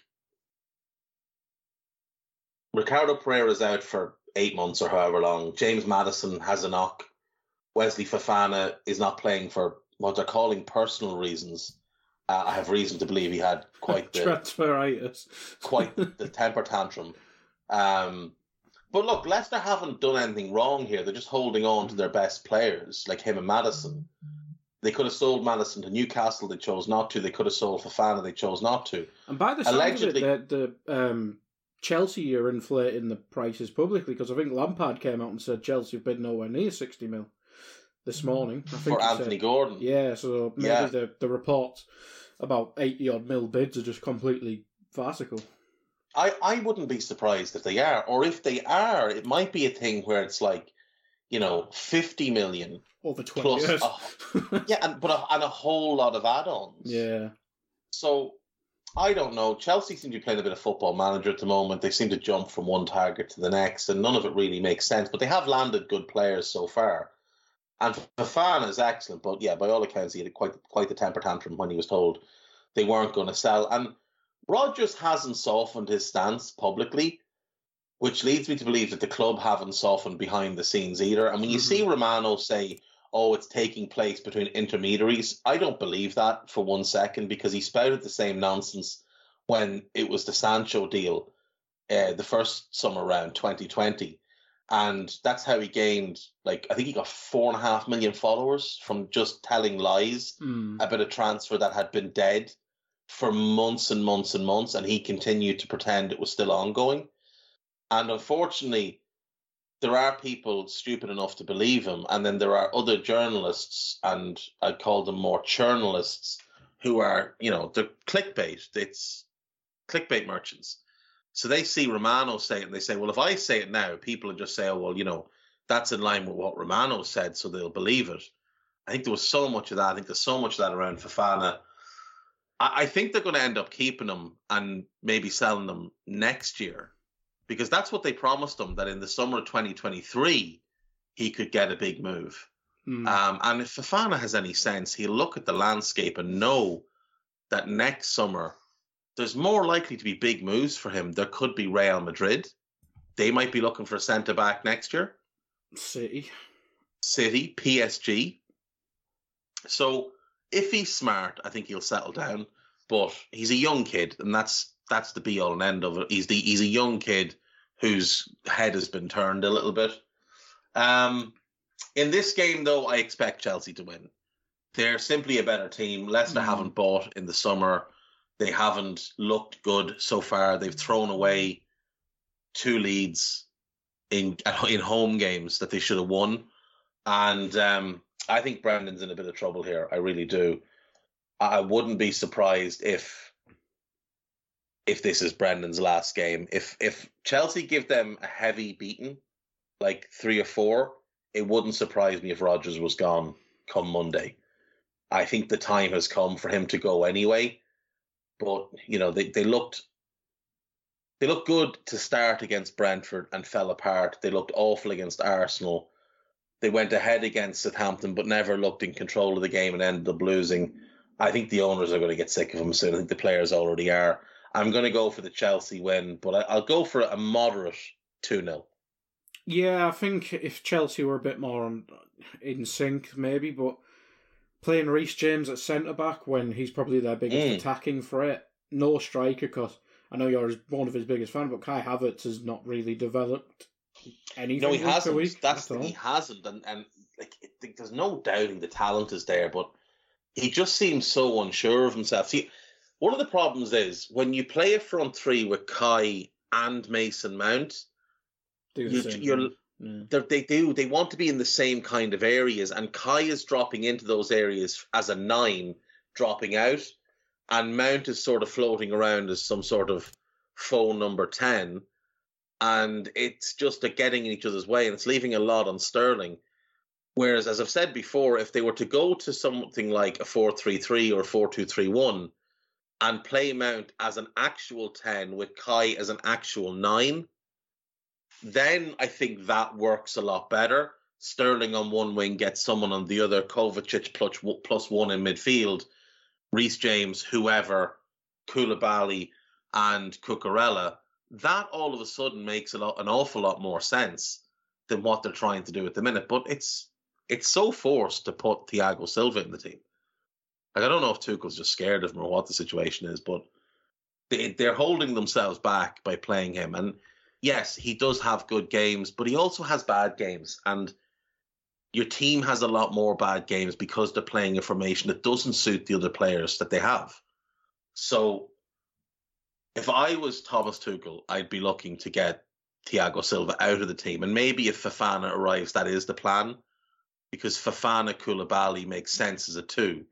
Ricardo Pereira's out for eight months or however long. James Maddison has a knock. Wesley Fofana is not playing for what they're calling personal reasons. Uh, I have reason to believe he had quite the transferitis, quite the temper tantrum. Um, but look, Leicester haven't done anything wrong here. They're just holding on to their best players, like him and Maddison. They could have sold Maddison to Newcastle. They chose not to. They could have sold Fofana. They chose not to. And by the sound Allegedly, of it, the, the um, Chelsea are inflating the prices publicly, because I think Lampard came out and said Chelsea bid nowhere near sixty mil this morning. I think for Anthony said, Gordon. Yeah, so maybe yeah. the, the reports about eighty-odd mil bids are just completely farcical. I, I wouldn't be surprised if they are. Or if they are, it might be a thing where it's like, you know, fifty million. Over twenty plus years. A, yeah, and, but a, and a whole lot of add-ons. Yeah. So, I don't know. Chelsea seem to be playing a bit of Football Manager at the moment. They seem to jump from one target to the next, and none of it really makes sense. But they have landed good players so far. And Fofana is excellent, but yeah, by all accounts, he had quite quite the temper tantrum when he was told they weren't going to sell. And Rodgers hasn't softened his stance publicly, which leads me to believe that the club haven't softened behind the scenes either. And when you mm-hmm. see Romano say, oh, it's taking place between intermediaries, I don't believe that for one second, because he spouted the same nonsense when it was the Sancho deal uh, the first summer round, twenty twenty. And that's how he gained, like, I think he got four and a half million followers from just telling lies mm. about a transfer that had been dead for months and months and months. And he continued to pretend it was still ongoing. And unfortunately, there are people stupid enough to believe him. And then there are other journalists, and I call them more churnalists, who are, you know, they're clickbait. It's clickbait merchants. So they see Romano say it and they say, well, if I say it now, people will just say, oh, well, you know, that's in line with what Romano said, so they'll believe it. I think there was so much of that. I think there's so much of that around Fofana. I, I think they're going to end up keeping him and maybe selling him next year, because that's what they promised him, that in the summer of twenty twenty-three, he could get a big move. Mm. Um, and if Fofana has any sense, he'll look at the landscape and know that next summer, there's more likely to be big moves for him. There could be Real Madrid. They might be looking for a centre-back next year. City. City, P S G. So if he's smart, I think he'll settle down. But he's a young kid, and that's that's the be-all and end of it. He's the he's a young kid whose head has been turned a little bit. Um, in this game, though, I expect Chelsea to win. They're simply a better team. Leicester mm. haven't bought in the summer. They haven't looked good so far. They've thrown away two leads in in home games that they should have won. And um, I think Brandon's in a bit of trouble here. I really do. I wouldn't be surprised if if this is Brandon's last game. If if Chelsea give them a heavy beating, like three or four, it wouldn't surprise me if Rodgers was gone come Monday. I think the time has come for him to go anyway. But, you know, they, they looked they looked good to start against Brentford and fell apart. They looked awful against Arsenal. They went ahead against Southampton but never looked in control of the game and ended up losing. I think the owners are going to get sick of them soon. I think the players already are. I'm going to go for the Chelsea win, but I, I'll go for a moderate two nil. Yeah, I think if Chelsea were a bit more in sync maybe, but playing Reece James at centre-back when he's probably their biggest mm. attacking threat. No striker, because I know you're one of his biggest fans, but Kai Havertz has not really developed anything. No, he hasn't. Week, That's the, he hasn't. And, and like, it, there's no doubting the talent is there, but he just seems so unsure of himself. See, one of the problems is when you play a front three with Kai and Mason Mount, Do the you, same you're... Thing. Yeah. They do. They want to be in the same kind of areas, and Kai is dropping into those areas as a nine, dropping out, and Mount is sort of floating around as some sort of phone number ten, and it's just a getting in each other's way, and it's leaving a lot on Sterling. Whereas, as I've said before, if they were to go to something like a four three three or four two three one and play Mount as an actual ten with Kai as an actual nine, then I think that works a lot better. Sterling on one wing gets someone on the other, Kovacic plus, plus one in midfield, Reece James, whoever, Koulibaly and Cucurella. That all of a sudden makes a lot, an awful lot more sense than what they're trying to do at the minute. But it's it's so forced to put Thiago Silva in the team. Like, I don't know if Tuchel's just scared of him or what the situation is, but they, they're holding themselves back by playing him. And yes, he does have good games, but he also has bad games. And your team has a lot more bad games because they're playing a formation that doesn't suit the other players that they have. So if I was Thomas Tuchel, I'd be looking to get Thiago Silva out of the team. And maybe if Fofana arrives, that is the plan, because Fofana, Koulibaly makes sense as a two.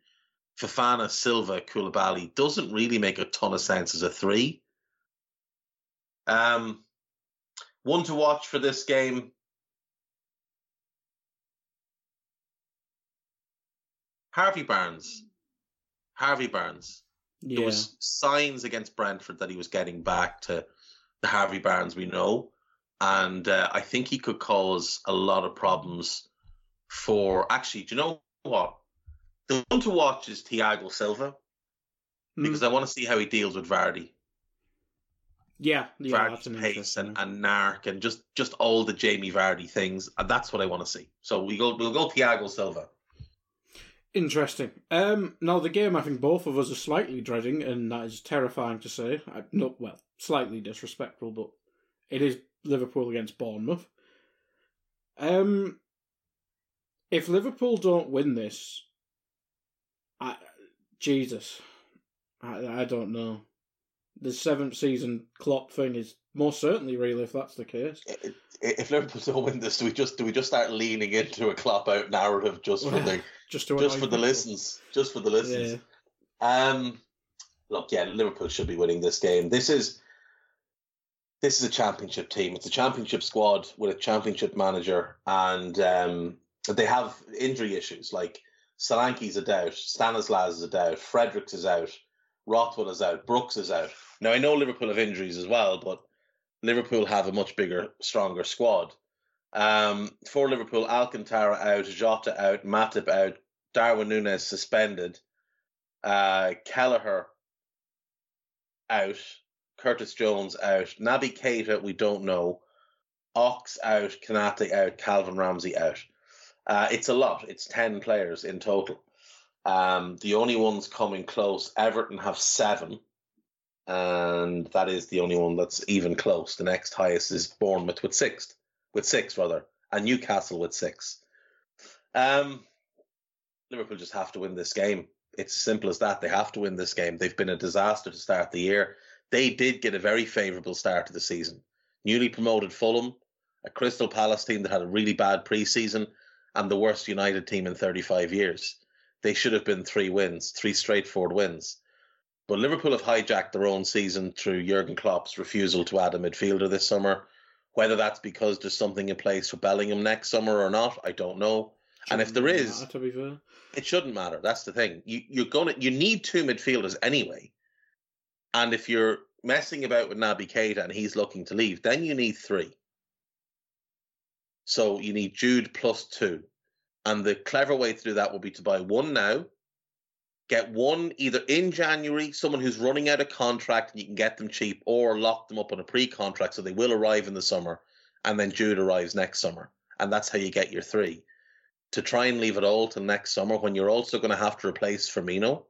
Fofana, Silva, Koulibaly doesn't really make a ton of sense as a three. Um, one to watch for this game. Harvey Barnes. Harvey Barnes. Yeah. There was signs against Brentford that he was getting back to the Harvey Barnes we know. And uh, I think he could cause a lot of problems for... Actually, do you know what? The one to watch is Thiago Silva, because mm. I want to see how he deals with Vardy. Yeah. yeah Vardy's pace and, and Narc and just, just all the Jamie Vardy things. And that's what I want to see. So we go, we'll go Thiago Silva. Interesting. Um, now, the game I think both of us are slightly dreading, and that is terrifying to say. I, not, well, slightly disrespectful, but it is Liverpool against Bournemouth. Um, if Liverpool don't win this... I, Jesus, I, I don't know. The seventh season Klopp thing is most certainly real if that's the case. If, if Liverpool don't win this, do we just do we just start leaning into a Klopp out narrative just for the just, to just for the listens, just for the listens? Yeah. Um, look, yeah, Liverpool should be winning this game. This is this is a championship team. It's a championship squad with a championship manager, and um, they have injury issues like. Solanke's a doubt, Stanislas is a doubt, Fredericks is out, Rothwell is out, Brooks is out. Now, I know Liverpool have injuries as well, but Liverpool have a much bigger, stronger squad. Um, for Liverpool, Alcantara out, Jota out, Matip out, Darwin Núñez suspended, uh, Kelleher out, Curtis Jones out, Naby Keita, we don't know, Ox out, Konaté out, Calvin Ramsey out. Uh, it's a lot. It's ten players in total. Um, the only ones coming close, Everton have seven, and that is the only one that's even close. The next highest is Bournemouth with six, with six rather, and Newcastle with six. Um, Liverpool just have to win this game. It's as simple as that. They have to win this game. They've been a disaster to start the year. They did get a very favourable start to the season. Newly promoted Fulham, a Crystal Palace team that had a really bad pre-season, and the worst United team in thirty-five years. They should have been three wins, three straightforward wins. But Liverpool have hijacked their own season through Jurgen Klopp's refusal to add a midfielder this summer. Whether that's because there's something in place for Bellingham next summer or not, I don't know. Shouldn't and if there is, matter, to be fair. It shouldn't matter. That's the thing. You you're gonna you need two midfielders anyway. And if you're messing about with Naby Keita and he's looking to leave, then you need three. So you need Jude plus two. And the clever way to do that would be to buy one now, get one either in January, someone who's running out of contract and you can get them cheap, or lock them up on a pre-contract so they will arrive in the summer, and then Jude arrives next summer. And that's how you get your three. To try and leave it all till next summer when you're also going to have to replace Firmino,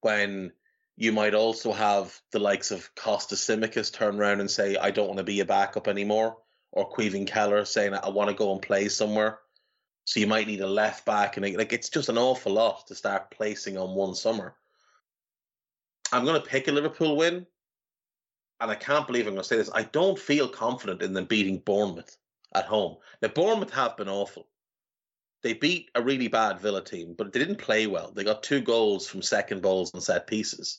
when you might also have the likes of Costa Simicas turn around and say, I don't want to be a backup anymore. Or Queven Keller saying, I want to go and play somewhere. So you might need a left back. And like, it's just an awful lot to start placing on one summer. I'm going to pick a Liverpool win. And I can't believe I'm going to say this. I don't feel confident in them beating Bournemouth at home. Now, Bournemouth have been awful. They beat a really bad Villa team, but they didn't play well. They got two goals from second balls and set pieces.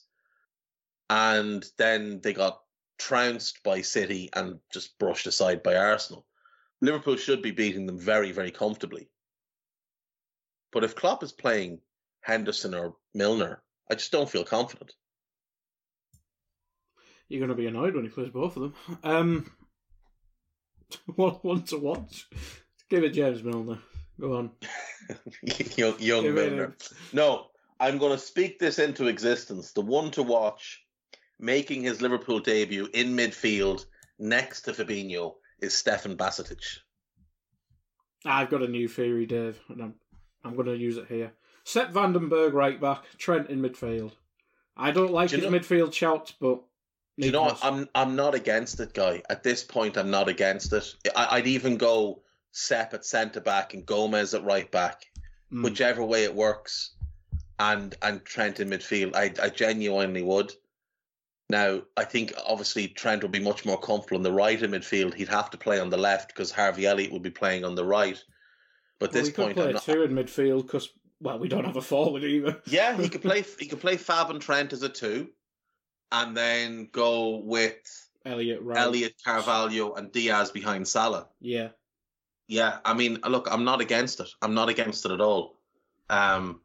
And then they got trounced by City and just brushed aside by Arsenal. Liverpool should be beating them very, very comfortably. But if Klopp is playing Henderson or Milner, I just don't feel confident. You're going to be annoyed when he plays both of them. Um, one to watch. Give it James Milner. Go on. young young Milner. No, I'm going to speak this into existence. The one to watch, making his Liverpool debut in midfield next to Fabinho, is Stefan Bajsetic. I've got a new theory, Dave, and I'm I'm going to use it here. Sepp Vandenberg right back, Trent in midfield. I don't like do his know, midfield shouts, but you know what? I'm I'm not against it, Guy. At this point, I'm not against it. I, I'd even go Sepp at centre back and Gomez at right back, mm. whichever way it works, and and Trent in midfield. I I genuinely would. Now, I think, obviously, Trent would be much more comfortable on the right in midfield. He'd have to play on the left because Harvey Elliott would be playing on the right. But at well, this point... Well, he could play two in midfield because, well, we don't have a forward either. Yeah, he could play He could play Fab and Trent as a two and then go with Elliott, right. Elliott, Carvalho and Diaz behind Salah. Yeah. Yeah, I mean, look, I'm not against it. I'm not against it at all. Um...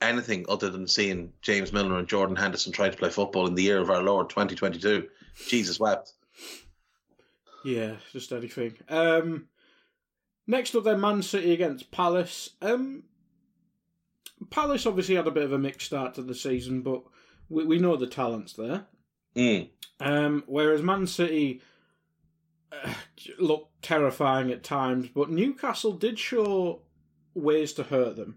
Anything other than seeing James Milner and Jordan Henderson try to play football in the year of our Lord twenty twenty-two. Jesus wept. Yeah, just anything. Um, next up then, Man City against Palace. Um, Palace obviously had a bit of a mixed start to the season, but we, we know the talent's there. Mm. Um, whereas Man City uh, looked terrifying at times, but Newcastle did show ways to hurt them.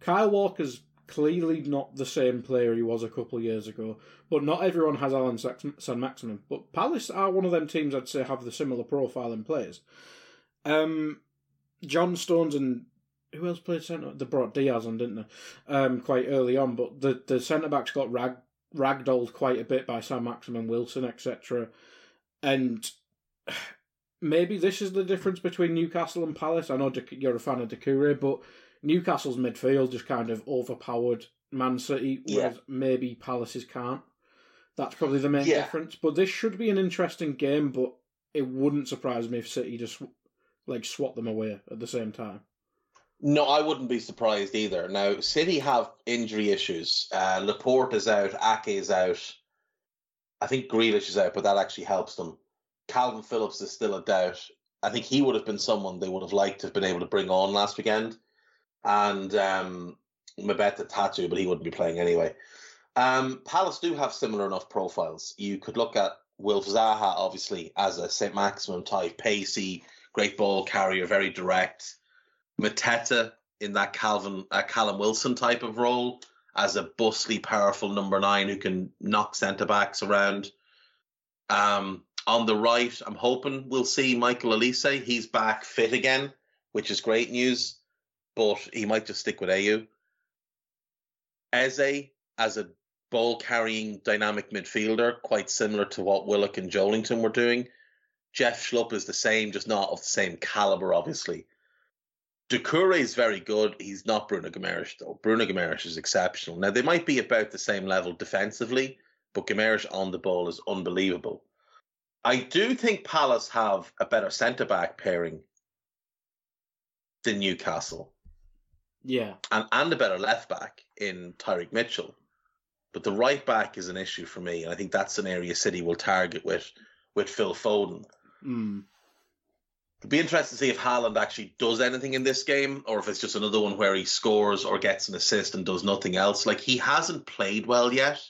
Kyle Walker's clearly not the same player he was a couple of years ago, but not everyone has Alan Saint-Maximin. But Palace are one of them teams I'd say have the similar profile in players. Um, John Stones and who else played centre? They brought Diaz on, didn't they? Um, quite early on, but the, the centre backs got rag, ragdolled quite a bit by Saint-Maximin, Wilson, et cetera. And maybe this is the difference between Newcastle and Palace. I know you're a fan of Doucouré, but Newcastle's midfield just kind of overpowered Man City, whereas yeah. maybe Palace's can't. That's probably the main yeah. difference. But this should be an interesting game, but it wouldn't surprise me if City just like swat them away at the same time. No, I wouldn't be surprised either. Now, City have injury issues. Uh, Laporte is out, Ake is out. I think Grealish is out, but that actually helps them. Calvin Phillips is still a doubt. I think he would have been someone they would have liked to have been able to bring on last weekend. And um, Mabeta Tatu, but he wouldn't be playing anyway. Um, Palace do have similar enough profiles. You could look at Wilf Zaha, obviously, as a Saint-Maximin type, pacey, great ball carrier, very direct. Mateta in that Calvin, uh, Callum Wilson type of role as a bustly, powerful number nine who can knock centre-backs around. Um, on the right, I'm hoping we'll see Michael Elise. He's back fit again, which is great news. But he might just stick with A U. Eze as a ball-carrying dynamic midfielder, quite similar to what Willock and Joelinton were doing. Jeff Schlupp is the same, just not of the same calibre, obviously. Doucouré is very good. He's not Bruno Guimaraes, though. Bruno Guimaraes is exceptional. Now, they might be about the same level defensively, but Guimaraes on the ball is unbelievable. I do think Palace have a better centre-back pairing than Newcastle. Yeah. And and a better left back in Tyrick Mitchell. But the right back is an issue for me. And I think that's an area City will target with with Phil Foden. Mm. It'd be interesting to see if Haaland actually does anything in this game or if it's just another one where he scores or gets an assist and does nothing else. Like, he hasn't played well yet.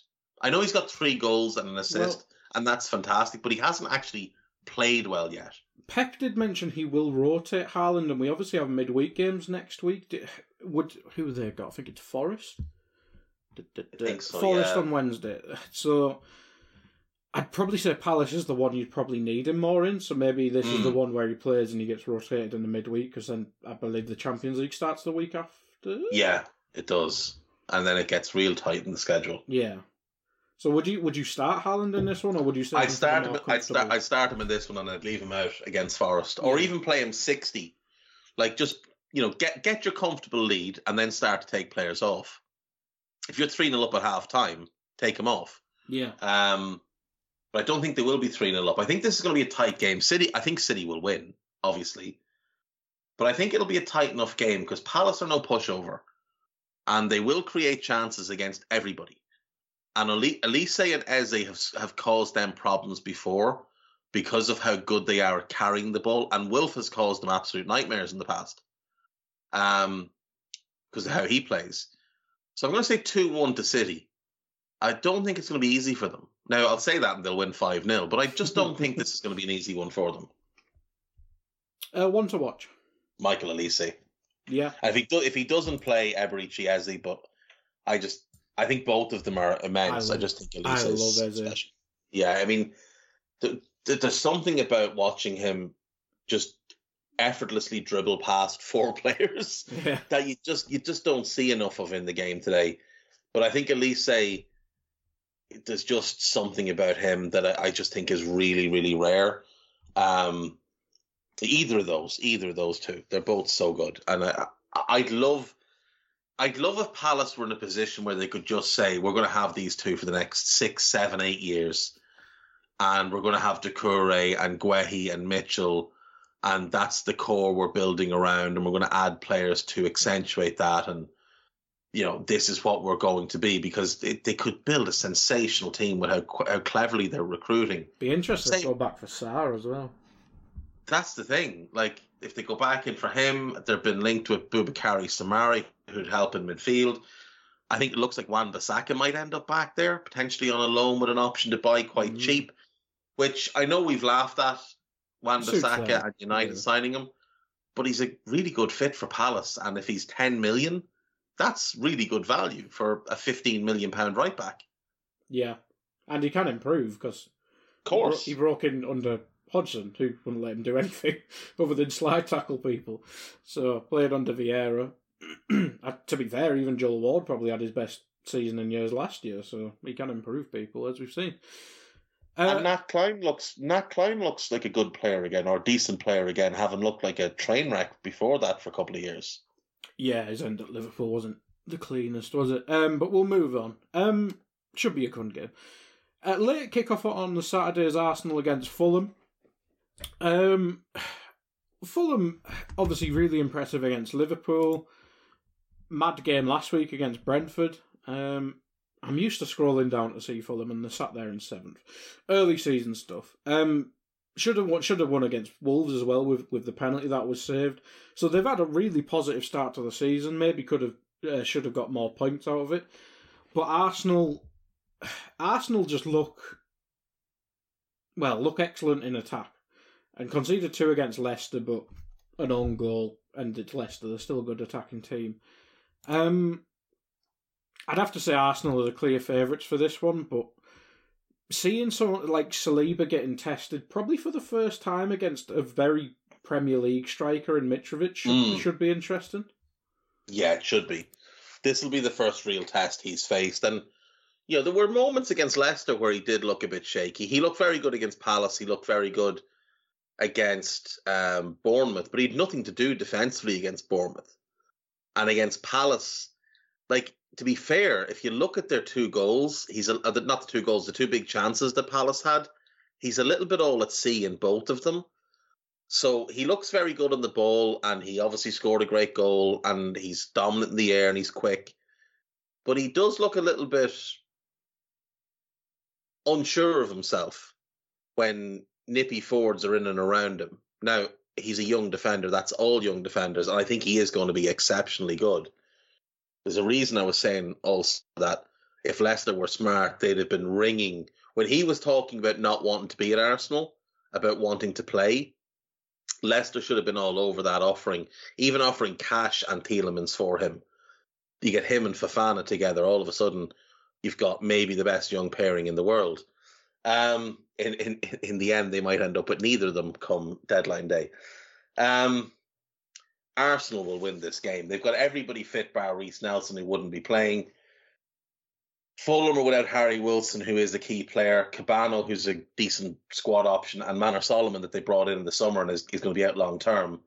I know he's got three goals and an assist, well, and that's fantastic, but he hasn't actually played well yet. Pep did mention he will rotate Haaland, and we obviously have midweek games next week. Would who they got? I think it's Forest. I think so, Forest yeah. on Wednesday. So I'd probably say Palace is the one you'd probably need him more in. So maybe this mm. is the one where he plays and he gets rotated in the midweek, because then I believe the Champions League starts the week after. Yeah, it does, and then it gets real tight in the schedule. Yeah. So would you would you start Haaland in this one, or would you say I'd start him? I'd start I'd start him in this one, and I'd leave him out against Forest, or yeah. even play him sixty, like just you know get get your comfortable lead, and then start to take players off. If you're three nil up at half time, take him off. Yeah. Um, but I don't think they will be three nil up. I think this is going to be a tight game. City, I think City will win, obviously, but I think it'll be a tight enough game because Palace are no pushover, and they will create chances against everybody. And Elise and Eze have have caused them problems before because of how good they are at carrying the ball. And Wilf has caused them absolute nightmares in the past um, because of how he plays. So I'm going to say two one to City. I don't think it's going to be easy for them. Now, I'll say that and they'll win five nil, but I just don't think this is going to be an easy one for them. Uh, one to watch. Michael Olise. Yeah. And if he do, if he doesn't play Eberici, Eze, but I just I think both of them are immense. I, I just think Olise is special. Yeah, I mean, th- th- there's something about watching him just effortlessly dribble past four players yeah. that you just you just don't see enough of in the game today. But I think Olise, there's just something about him that I, I just think is really, really rare. Um, either of those, either of those two, they're both so good. And I, I'd love, I'd love if Palace were in a position where they could just say, we're going to have these two for the next six, seven, eight years. And we're going to have Doucouré and Guehi and Mitchell. And that's the core we're building around. And we're going to add players to accentuate that. And, you know, this is what we're going to be, because it, they could build a sensational team with how, how cleverly they're recruiting. Be interesting Say, to go back for Sarr as well. That's the thing. Like, if they go back in for him, they've been linked with Boubakary Samari, who'd help in midfield. I think it looks like Wan-Bissaka might end up back there, potentially on a loan with an option to buy quite mm-hmm. cheap, which I know we've laughed at Wan-Bissaka and United yeah. signing him, but he's a really good fit for Palace. And if he's ten million, that's really good value for a fifteen million pounds right back. Yeah. And he can improve because he broke in under Hodgson, who wouldn't let him do anything other than slide tackle people. So played under Vieira. To be fair, even Joel Ward probably had his best season in years last year. So he can improve people, as we've seen. Uh, and Nat Klein looks Nat Klein looks like a good player again, or a decent player again, having looked like a train wreck before that for a couple of years. Yeah, his end at Liverpool wasn't the cleanest, was it? Um, but we'll move on. Um, should be a good game. Uh, late kickoff on the Saturday's Arsenal against Fulham. Um, Fulham, obviously really impressive against Liverpool. Mad game last week against Brentford. Um, I'm used to scrolling down to see Fulham, and they sat there in seventh. Early season stuff. Um, Should have won, should have won against Wolves as well with, with the penalty that was saved. So they've had a really positive start to the season. Maybe could have uh, should have got more points out of it. But Arsenal, Arsenal just look well look excellent in attack, and conceded two against Leicester, but an own goal, and it's Leicester. They're still a good attacking team. Um, I'd have to say Arsenal are the clear favourites for this one, but. Seeing someone like Saliba getting tested, probably for the first time against a very Premier League striker in Mitrovic, should, mm. should be interesting. Yeah, it should be. This will be the first real test he's faced. And, you know, there were moments against Leicester where he did look a bit shaky. He looked very good against Palace. He looked very good against um, Bournemouth. But he had nothing to do defensively against Bournemouth. And against Palace, like... To be fair, if you look at their two goals, he's a, not the two goals, the two big chances that Palace had, he's a little bit all at sea in both of them. So he looks very good on the ball, and he obviously scored a great goal, and he's dominant in the air, and he's quick. But he does look a little bit unsure of himself when nippy forwards are in and around him. Now, he's a young defender. That's all young defenders, and I think he is going to be exceptionally good. There's a reason I was saying also that if Leicester were smart, they'd have been ringing. When he was talking about not wanting to be at Arsenal, about wanting to play, Leicester should have been all over that offering, even offering Cash and Tielemans for him. You get him and Fofana together, all of a sudden you've got maybe the best young pairing in the world. Um, in, in, in the end, they might end up with neither of them come deadline day. Um Arsenal will win this game. They've got everybody fit bar Reece Nelson, who wouldn't be playing. Fulham are without Harry Wilson, who is a key player. Cabano, who's a decent squad option. And Manor Solomon, that they brought in in the summer and is, is going to be out long term.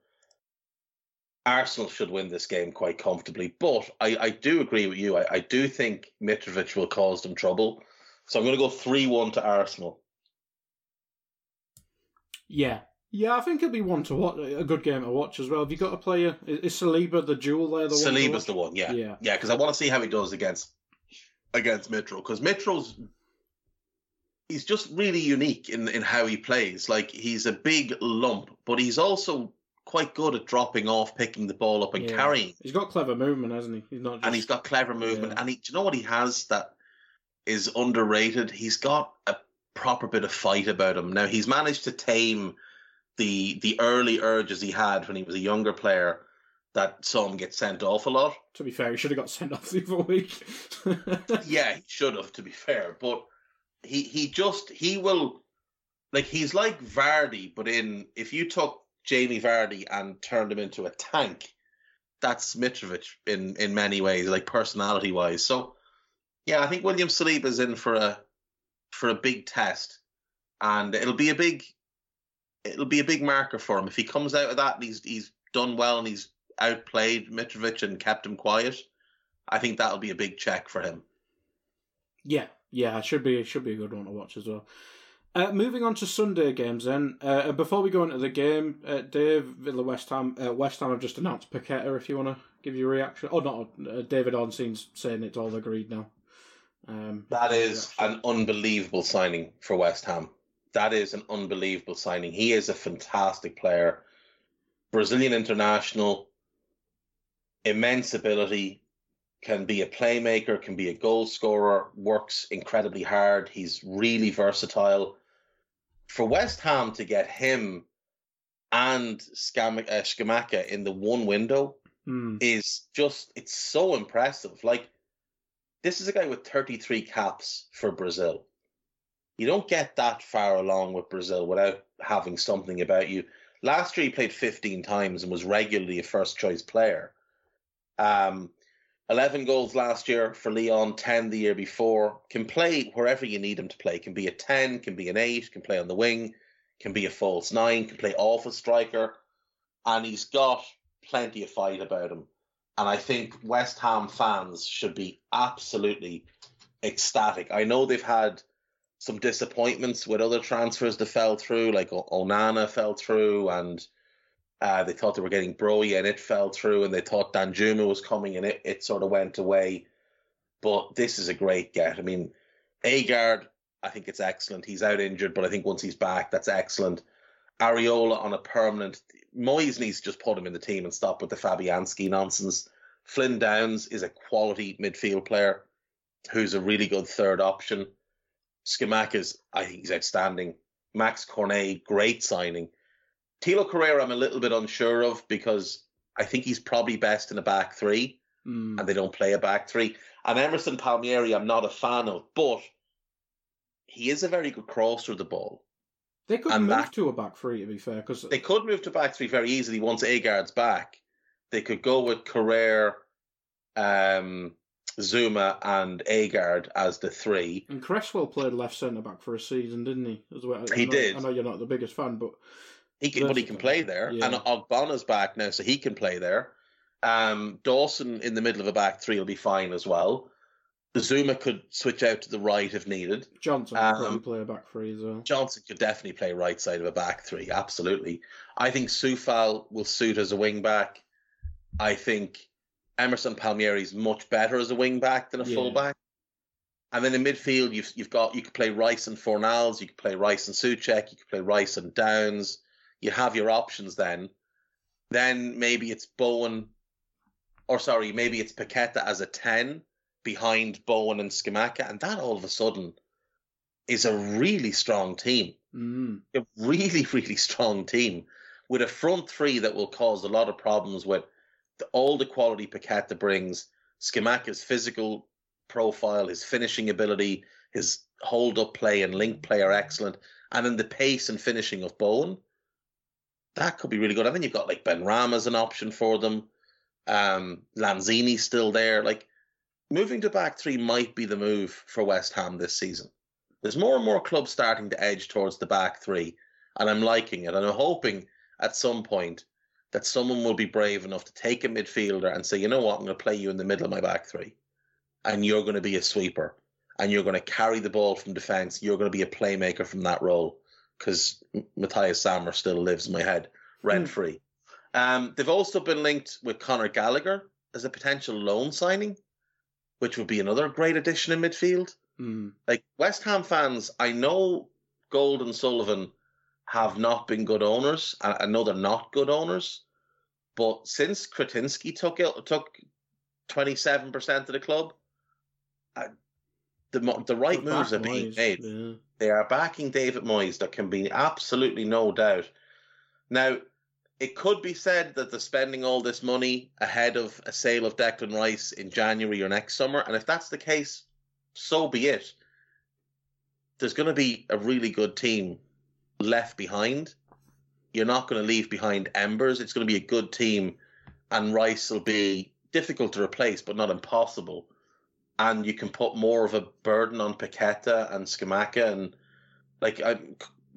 Arsenal should win this game quite comfortably. But I, I do agree with you. I, I do think Mitrovic will cause them trouble. So I'm going to go three one to Arsenal. Yeah. Yeah, I think it'll be one to watch, a good game to watch as well. Have you got a player? Is Saliba the jewel there? The Saliba's one the one, yeah. Yeah, because yeah, I want to see how he does against against Mitro. Because Mitro's, he's just really unique in, in how he plays. Like, he's a big lump, but he's also quite good at dropping off, picking the ball up and yeah. carrying. He's got clever movement, hasn't he? He's not just... And he's got clever movement. Yeah. And he, do you know what he has that is underrated? He's got a proper bit of fight about him. Now, he's managed to tame... the the early urges he had when he was a younger player that saw him get sent off a lot. To be fair, he should have got sent off the other week. Yeah, he should have, to be fair. But he, he just, he will, like, he's like Vardy, but in, if you took Jamie Vardy and turned him into a tank, that's Mitrovic in, in many ways, like personality-wise. So, yeah, I think William Saliba is in for a for a big test, and it'll be a big it'll be a big marker for him. If he comes out of that and he's he's done well and he's outplayed Mitrovic and kept him quiet, I think that'll be a big check for him. Yeah, yeah, it should be it should be a good one to watch as well. Uh, moving on to Sunday games then. Uh, before we go into the game, uh, Dave, Villa West Ham. Uh, West Ham have just announced Paqueta, if you want to give your reaction. Oh, not uh, David Ornstein's saying it's all agreed now. Um, that is an unbelievable signing for West Ham. That is an unbelievable signing. He is a fantastic player. Brazilian international, immense ability, can be a playmaker, can be a goal scorer, works incredibly hard. He's really versatile. For West Ham to get him and Scamacca in the one window mm. is just, it's so impressive. Like, this is a guy with thirty-three caps for Brazil. You don't get that far along with Brazil without having something about you. Last year he played fifteen times and was regularly a first-choice player. Um, eleven goals last year for Lyon, ten the year before. Can play wherever you need him to play. Can be a ten, can be an eight, can play on the wing, can be a false nine, can play off a striker. And he's got plenty of fight about him. And I think West Ham fans should be absolutely ecstatic. I know they've had some disappointments with other transfers that fell through, like Onana fell through, and uh, they thought they were getting Broya and it fell through, and they thought Danjuma was coming and it, it sort of went away. But this is a great get. I mean, Agard, I think it's excellent. He's out injured, but I think once he's back, that's excellent. Areola on a permanent. Moyes needs to just put him in the team and stop with the Fabianski nonsense. Flynn Downs is a quality midfield player who's a really good third option. Scamacca is, I think, he's outstanding. Max Cornet, great signing. Tilo Carreira, I'm a little bit unsure of because I think he's probably best in a back three mm. and they don't play a back three. And Emerson Palmieri, I'm not a fan of, but he is a very good crosser of the ball. They could and move that, to a back three, to be fair. Cause they could move to back three very easily once Agard's back. They could go with Carrere, um, Zuma and Agard as the three. And Cresswell played left centre-back for a season, didn't he? As well. He I know, did. I know you're not the biggest fan, but... he can, but he can play there. Yeah. And Ogbona's back now, so he can play there. Um, Dawson in the middle of a back three will be fine as well. Zuma could switch out to the right if needed. Johnson could um, play a back three as well. Johnson could definitely play right side of a back three, absolutely. I think Soufal will suit as a wing back. I think Emerson Palmieri is much better as a wing back than a yeah. full back. And then in midfield, you've you've got you could play Rice and Fornals, you could play Rice and Souček, you could play Rice and Downs. You have your options then. Then maybe it's Bowen, or sorry, maybe it's Paqueta as a ten. Behind Bowen and Scamacca, and that all of a sudden is a really strong team. Mm. A really, really strong team with a front three that will cause a lot of problems with the, all the quality Paqueta brings, Scamacca's physical profile, his finishing ability, his hold-up play and link play are excellent, and then the pace and finishing of Bowen, that could be really good. I think you've got like Benrahma as an option for them, um, Lanzini's still there, like moving to back three might be the move for West Ham this season. There's more and more clubs starting to edge towards the back three, and I'm liking it. And I'm hoping at some point that someone will be brave enough to take a midfielder and say, you know what, I'm going to play you in the middle of my back three, and you're going to be a sweeper, and you're going to carry the ball from defence, you're going to be a playmaker from that role, because Matthias Sammer still lives in my head, rent-free. Mm. Um, they've also been linked with Conor Gallagher as a potential loan signing, which would be another great addition in midfield. Mm. Like, West Ham fans, I know Gold and Sullivan have not been good owners. I, I know they're not good owners. But since Kretinsky took it, took twenty-seven percent of the club, uh, the, the right they're moves are being Moyes. made. Yeah. They are backing David Moyes. There can be absolutely no doubt Now, it could be said that they're spending all this money ahead of a sale of Declan Rice in January or next summer. And if that's the case, so be it. There's going to be a really good team left behind. You're not going to leave behind embers. It's going to be a good team, and Rice will be difficult to replace, but not impossible. And you can put more of a burden on Paqueta and Scamacca. And like I,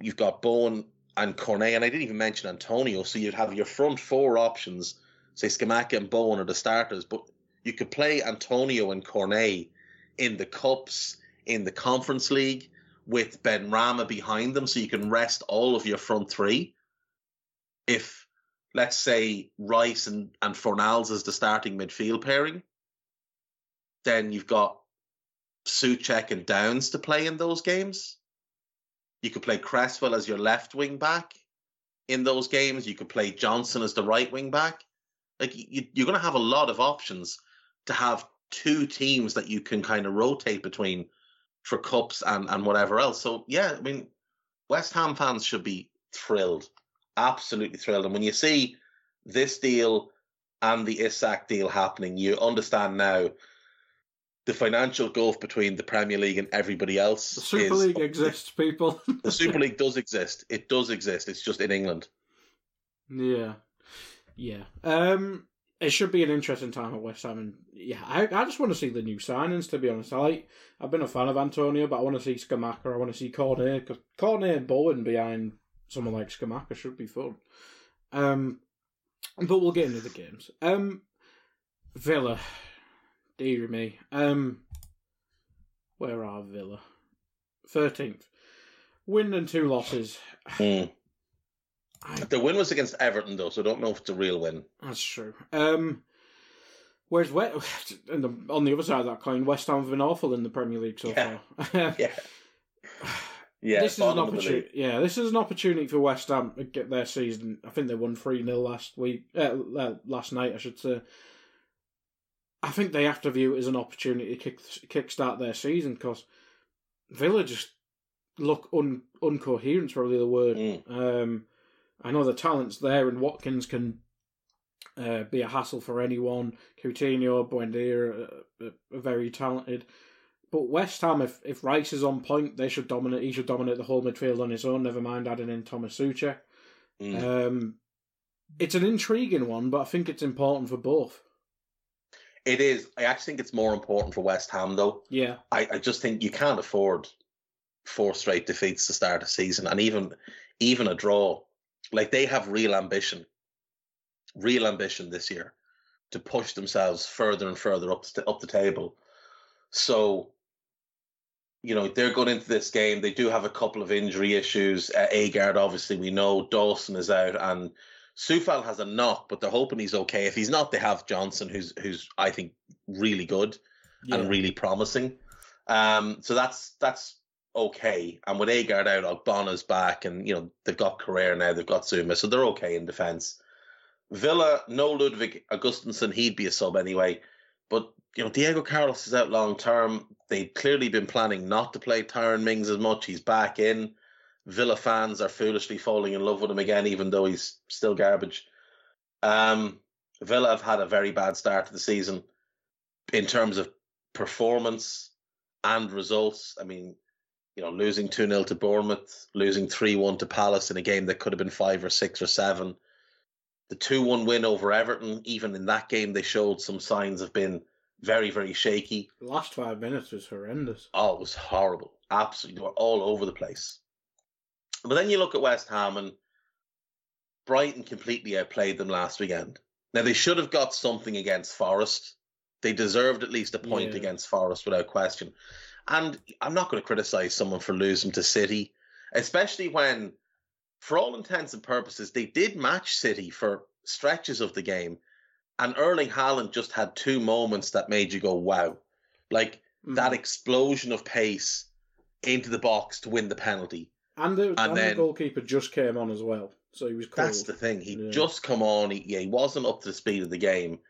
you've got Bowen and Cornet, and I didn't even mention Antonio. So you'd have your front four options. Say Scamacca and Bowen are the starters, but you could play Antonio and Cornet in the Cups, in the Conference League, with Benrahma behind them, so you can rest all of your front three. If, let's say, Rice and, and Fornals is the starting midfield pairing, then you've got Souček and Downs to play in those games. You could play Cresswell as your left wing back in those games. You could play Johnson as the right wing back. Like you, you're going to have a lot of options to have two teams that you can kind of rotate between for cups and, and whatever else. So, yeah, I mean, West Ham fans should be thrilled, absolutely thrilled. And when you see this deal and the Isak deal happening, you understand now the financial gulf between the Premier League and everybody else. The Super is, League exists, people. The Super League does exist. It does exist. It's just in England. Yeah. Yeah. Um, it should be an interesting time at West Ham, and yeah, I, I just want to see the new signings, to be honest. I like, I've been a fan of Antonio, but I want to see Scamacca, I want to see Cornet, because Cornet and Bowen behind someone like Scamacca should be fun. Um, but we'll get into the games. Um, Villa, dear me. Um, where are Villa? thirteenth. Win and two losses. Mm. I... The win was against Everton, though, so I don't know if it's a real win. That's true. Um, whereas, and the, on the other side of that coin, West Ham have been awful in the Premier League so yeah. far. yeah. yeah, this is an opportunity. Yeah, this is an opportunity for West Ham to get their season. I think they won three nil last week, uh, last night, I should say. I think they have to view it as an opportunity to kick kickstart their season, because Villa just look un uncoherent, probably the word. Mm. Um. I know the talent's there, and Watkins can uh, be a hassle for anyone. Coutinho, Buendia are, are very talented. But West Ham, if, if Rice is on point, they should dominate. He should dominate the whole midfield on his own, never mind adding in Thomas Souček. Mm. Um, it's an intriguing one, but I think it's important for both. It is. I actually think it's more important for West Ham, though. Yeah. I, I just think you can't afford four straight defeats to start a season, and even even a draw. Like, they have real ambition, real ambition this year to push themselves further and further up the, up the table. So, you know, they're going into this game. They do have a couple of injury issues. Uh, Agard, obviously, we know. Dawson is out. And Soufal has a knock, but they're hoping he's okay. If he's not, they have Johnson, who's, who's I think, really good yeah. and really promising. Um, so that's that's... okay, and with Agard out, Ogbonna's back, and you know they've got Carrera now, they've got Zuma, so they're okay in defence. Villa, no Ludwig Augustinsson, he'd be a sub anyway, but you know Diego Carlos is out long term. They've clearly been planning not to play Tyrone Mings as much. He's back in. Villa fans are foolishly falling in love with him again, even though he's still garbage. Um, Villa have had a very bad start to the season in terms of performance and results. I mean. You know, losing two nil to Bournemouth, losing three one to Palace in a game that could have been five or six or seven. The two one win over Everton, even in that game, they showed some signs of being very, very shaky. The last five minutes was horrendous. Oh, it was horrible. Absolutely. They were all over the place. But then you look at West Ham, and Brighton completely outplayed them last weekend. Now, they should have got something against Forest. They deserved at least a point yeah. against Forest without question. And I'm not going to criticise someone for losing to City, especially when, for all intents and purposes, they did match City for stretches of the game. And Erling Haaland just had two moments that made you go, wow. Like, mm. that explosion of pace into the box to win the penalty. And the, and and then, the goalkeeper just came on as well. So he was cold. That's the thing. He'd yeah. just come on. He, yeah, he wasn't up to the speed of the game.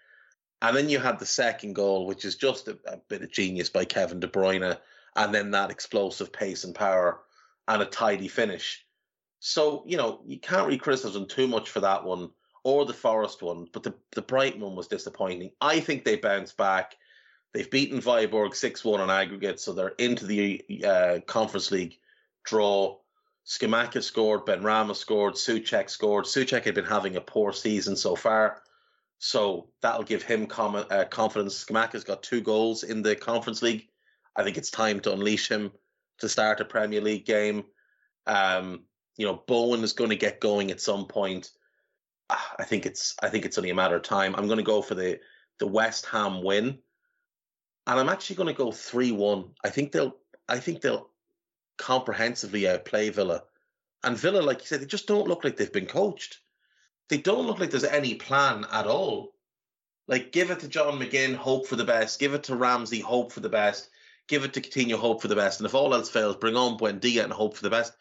And then you had the second goal, which is just a, a bit of genius by Kevin De Bruyne, and then that explosive pace and power and a tidy finish. So, you know, you can't really criticize them too much for that one or the Forest one, but the, the Brighton one was disappointing. I think they bounced back. They've beaten Viborg six one on aggregate, so they're into the uh, Conference League draw. Skamaka scored, Benrahma scored, Souček scored. Souček had been having a poor season so far, so that'll give him com- uh, confidence. Skamaka's got two goals in the Conference League. I think it's time to unleash him to start a Premier League game. Um, you know, Bowen is going to get going at some point. I think it's I think it's only a matter of time. I'm going to go for the, the West Ham win, and I'm actually going to go three one. I think they'll I think they'll comprehensively outplay Villa. And Villa, like you said, they just don't look like they've been coached. They don't look like there's any plan at all. Like, give it to John McGinn, hope for the best. Give it to Ramsey, hope for the best. Give it to Coutinho, hope for the best. And if all else fails, bring on Buendia and hope for the best.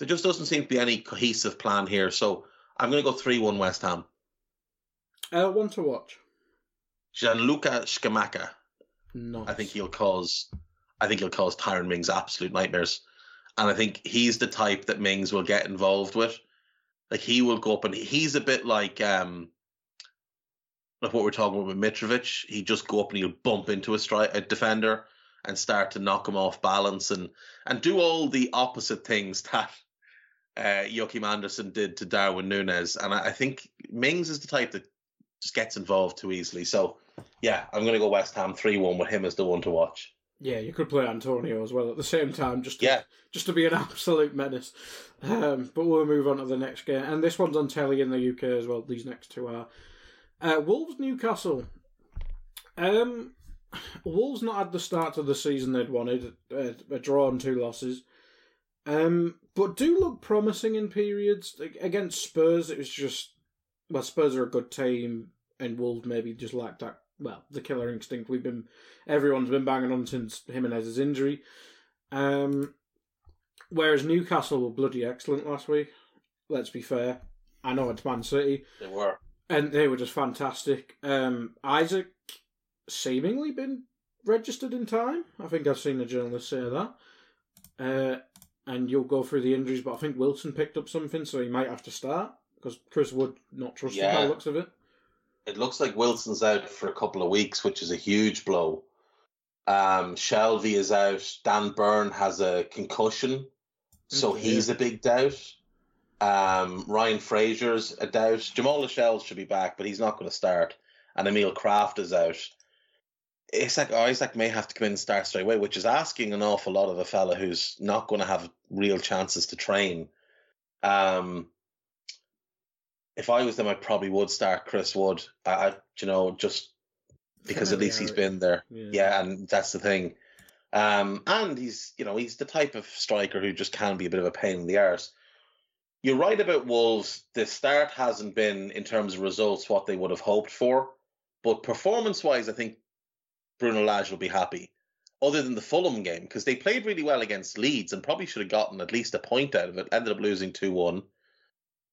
There just doesn't seem to be any cohesive plan here. So I'm going to go three one West Ham. Uh, one to watch. Gianluca Scamacca. Nice. I think he'll cause... I think he'll cause Tyrone Mings absolute nightmares. And I think he's the type that Mings will get involved with. Like, he will go up and he's a bit like um, like what we're talking about with Mitrovic. He just go up and he'll bump into a, stri- a defender and start to knock him off balance and, and do all the opposite things that uh, Joachim Andersen did to Darwin Núñez. And I, I think Mings is the type that just gets involved too easily. So, yeah, I'm going to go West Ham three one with him as the one to watch. Yeah, you could play Antonio as well at the same time, just to, yeah. just to be an absolute menace. Um, but we'll move on to the next game. And this one's on telly in the U K as well, these next two are. Uh, Wolves-Newcastle. Um, Wolves not had the start to the season they'd wanted, uh, a draw and two losses. Um, but do look promising in periods. Against Spurs, it was just... Well, Spurs are a good team, and Wolves maybe just lacked that. Well, the killer instinct we've been, everyone's been banging on since Jimenez's injury. Um, whereas Newcastle were bloody excellent last week. Let's be fair. I know it's Man City. They were, and they were just fantastic. Um, Isak seemingly been registered in time. I think I've seen a journalist say that. Uh, and you'll go through the injuries, but I think Wilson picked up something, so he might have to start because Chris Wood not trusted yeah. by the looks of it. It looks like Wilson's out for a couple of weeks, which is a huge blow. Um, Shelby is out. Dan Byrne has a concussion, so mm-hmm. he's a big doubt. Um, Ryan Fraser's a doubt. Jamal Lachelle should be back, but he's not going to start. And Emil Kraft is out. Isak, oh, Isak may have to come in and start straight away, which is asking an awful lot of a fella who's not going to have real chances to train. Um... If I was them, I probably would start Chris Wood. I, I you know, just because at least he's been there. Yeah. yeah, and that's the thing. Um, and he's, you know, he's the type of striker who just can be a bit of a pain in the arse. You're right about Wolves. The start hasn't been, in terms of results, what they would have hoped for. But performance-wise, I think Bruno Lage will be happy. Other than the Fulham game, because they played really well against Leeds and probably should have gotten at least a point out of it. Ended up losing two one.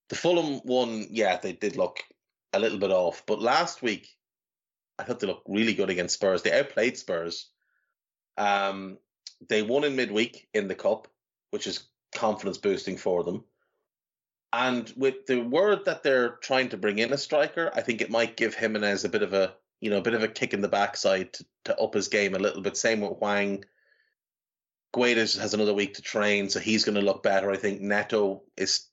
The Fulham one, yeah, they did look a little bit off. But last week, I thought they looked really good against Spurs. They outplayed Spurs. Um, they won in midweek in the Cup, which is confidence boosting for them. And with the word that they're trying to bring in a striker, I think it might give Jimenez a bit of a, you know, a bit of a kick in the backside to, to up his game a little bit. Same with Hwang. Guedes has another week to train, so he's going to look better. I think Neto is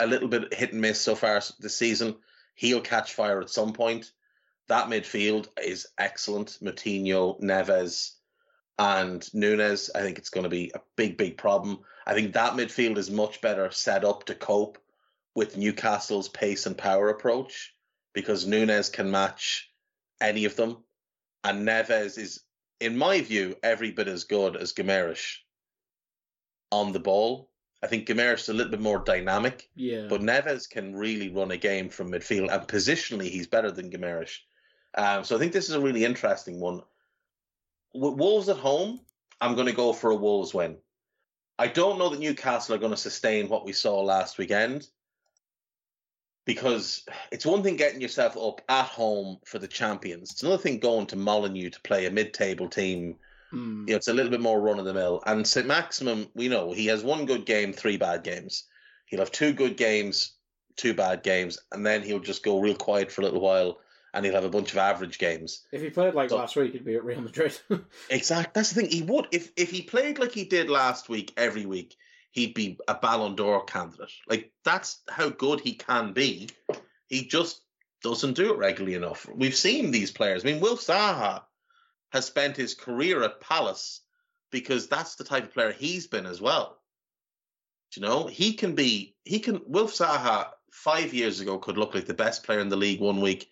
a little bit hit and miss so far this season. He'll catch fire at some point. That midfield is excellent. Moutinho, Neves, and Núñez. I think it's going to be a big, big problem. I think that midfield is much better set up to cope with Newcastle's pace and power approach because Núñez can match any of them. And Neves is, in my view, every bit as good as Guimaraes on the ball. I think Guimaraes is a little bit more dynamic, yeah. but Neves can really run a game from midfield, and positionally he's better than Guimaraes. Um, so I think this is a really interesting one. With Wolves at home, I'm going to go for a Wolves win. I don't know that Newcastle are going to sustain what we saw last weekend, because it's one thing getting yourself up at home for the champions. It's another thing going to Molineux to play a mid-table team. You know, it's a little bit more run-of-the-mill. And Saint Maximum, we know, he has one good game, three bad games. He'll have two good games, two bad games, and then he'll just go real quiet for a little while, and he'll have a bunch of average games. If he played like so, last week, he'd be at Real Madrid. Exactly. That's the thing. He would. If if he played like he did last week, every week, he'd be a Ballon d'Or candidate. Like, that's how good he can be. He just doesn't do it regularly enough. We've seen these players. I mean, Wilf Zaha has spent his career at Palace because that's the type of player he's been as well. Do you know, he can be, he can, Wilf Zaha five years ago could look like the best player in the league one week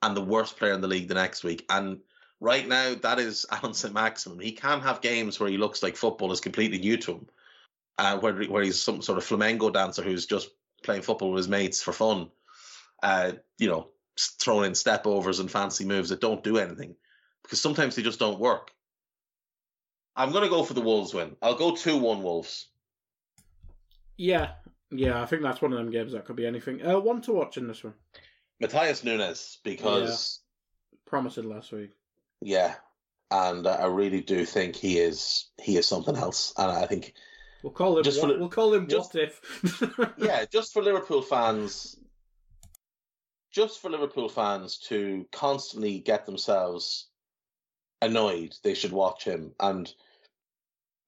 and the worst player in the league the next week. And right now, that is Allan Saint Maximin. He can have games where he looks like football is completely new to him, uh, where, where he's some sort of flamenco dancer who's just playing football with his mates for fun, uh, you know, throwing in stepovers and fancy moves that don't do anything, because sometimes they just don't work. I'm going to go for the Wolves win. I'll go two one Wolves. Yeah, yeah, I think that's one of them games that could be anything. Uh, one to watch in this one. Matthias Nunes, because... Yeah. Promised last week. Yeah, and I really do think he is he is something else. And I think... We'll call him just what, for, we'll call him just, what if. Yeah, just for Liverpool fans... Just for Liverpool fans to constantly get themselves annoyed, they should watch him and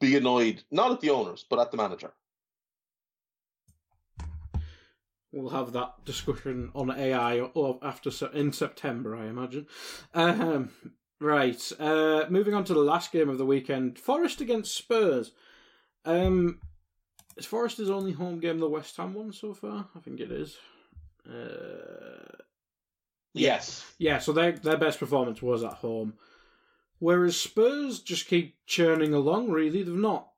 be annoyed, not at the owners, but at the manager. We'll have that discussion on A I after in September, I imagine. Um, right, uh, moving on to the last game of the weekend, Forest against Spurs. Um, is Forest's only home game the West Ham one so far? I think it is. Uh, yes. Yeah, so their their best performance was at home, whereas Spurs just keep churning along. Really, they've not.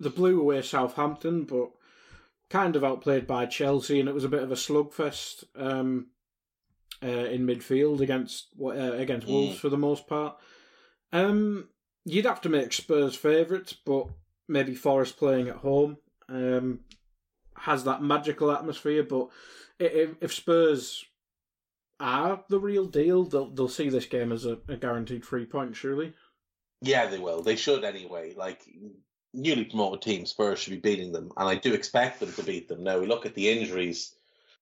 They blew away Southampton, but kind of outplayed by Chelsea, and it was a bit of a slugfest um, uh, in midfield against uh, against Wolves mm. for the most part. Um, you'd have to make Spurs favourites, but maybe Forest playing at home um, has that magical atmosphere. But if, if Spurs are the real deal, they'll they'll see this game as a, a guaranteed three points, surely. Yeah, they will. They should anyway. Like. Newly promoted team, Spurs should be beating them, and I do expect them to beat them. Now, we look at the injuries,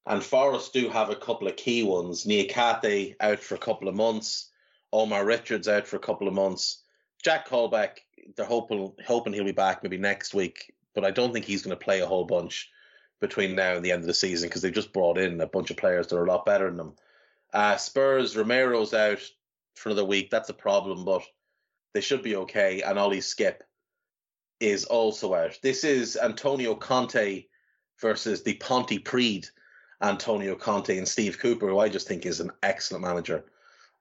and Forest do have a couple of key ones. Niakate out for a couple of months. Omar Richards out for a couple of months. Jack Colbeck, they're hoping, hoping he'll be back maybe next week, but I don't think he's going to play a whole bunch between now and the end of the season because they've just brought in a bunch of players that are a lot better than them. Uh, Spurs, Romero's out for another week. That's a problem, but they should be okay, and Ollie Skip is also out. This is Antonio Conte versus the Pontypridd Antonio Conte and Steve Cooper, who I just think is an excellent manager.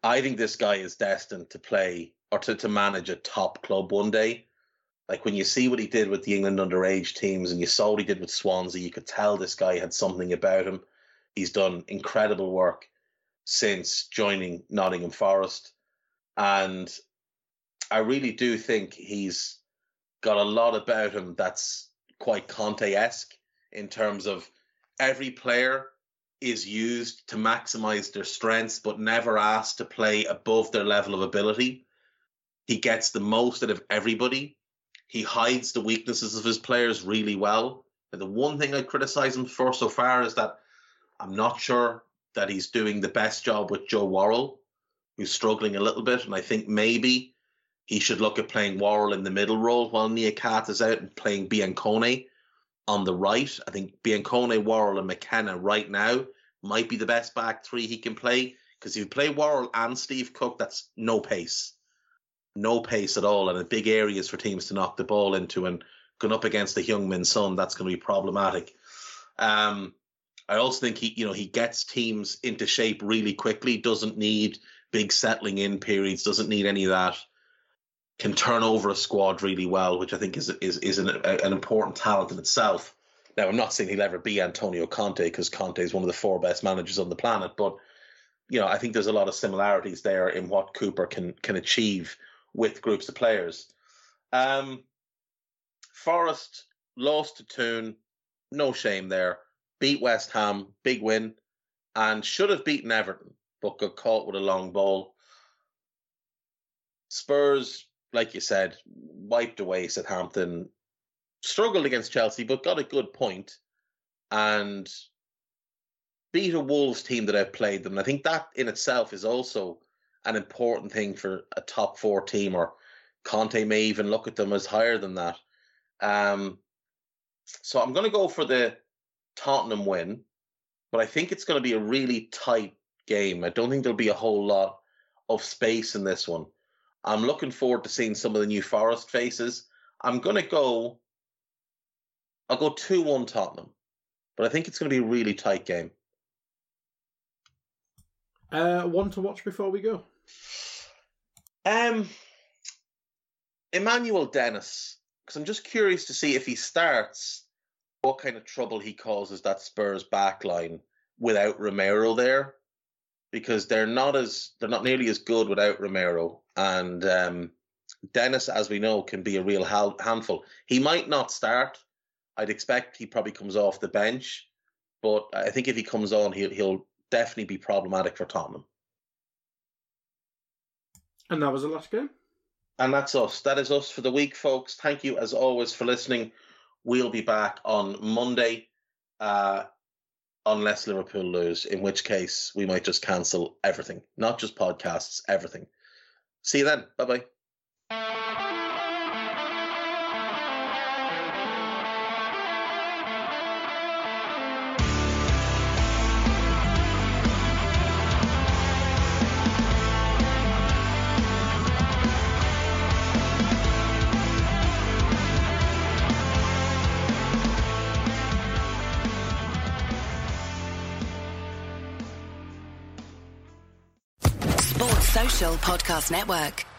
I think this guy is destined to play or to, to manage a top club one day. Like, when you see what he did with the England underage teams and you saw what he did with Swansea, you could tell this guy had something about him. He's done incredible work since joining Nottingham Forest. And I really do think he's got a lot about him that's quite Conte-esque in terms of every player is used to maximise their strengths but never asked to play above their level of ability. He gets the most out of everybody. He hides the weaknesses of his players really well. And the one thing I criticise him for so far is that I'm not sure that he's doing the best job with Joe Worrall, who's struggling a little bit, and I think maybe he should look at playing Worrell in the middle role while Niakate is out and playing Biancone on the right. I think Biancone, Worrell and McKenna right now might be the best back three he can play, because if you play Worrell and Steve Cook, that's no pace. No pace at all, and a big areas for teams to knock the ball into, and going up against the Heung-min Son, that's going to be problematic. Um, I also think he, you know, he gets teams into shape really quickly, doesn't need big settling in periods, doesn't need any of that. Can turn over a squad really well, which I think is is is an, an important talent in itself. Now, I'm not saying he'll ever be Antonio Conte, because Conte is one of the four best managers on the planet, but you know, I think there's a lot of similarities there in what Cooper can can achieve with groups of players. Um, Forest lost to Toon, no shame there. Beat West Ham, big win, and should have beaten Everton, but got caught with a long ball. Spurs, like you said, wiped away Southampton, struggled against Chelsea, but got a good point. and beat a Wolves team that outplayed them. And I think that in itself is also an important thing for a top four team, or Conte may even look at them as higher than that. Um, so I'm going to go for the Tottenham win, but I think it's going to be a really tight game. I don't think there'll be a whole lot of space in this one. I'm looking forward to seeing some of the New Forest faces. I'm going to go, I'll go two one Tottenham, but I think it's going to be a really tight game. Uh, one to watch before we go? Um, Emmanuel Dennis, because I'm just curious to see if he starts, what kind of trouble he causes that Spurs back line without Romero there, because they're not as they're not nearly as good without Romero. And um, Dennis, as we know, can be a real ha- handful. He might not start. I'd expect he probably comes off the bench, but I think if he comes on, he'll, he'll definitely be problematic for Tottenham. And that was the last game. And that's us. That is us for the week, folks. Thank you, as always, for listening. We'll be back on Monday, uh, unless Liverpool lose, in which case we might just cancel everything, not just podcasts, everything. See you then. Bye-bye. Podcast Network.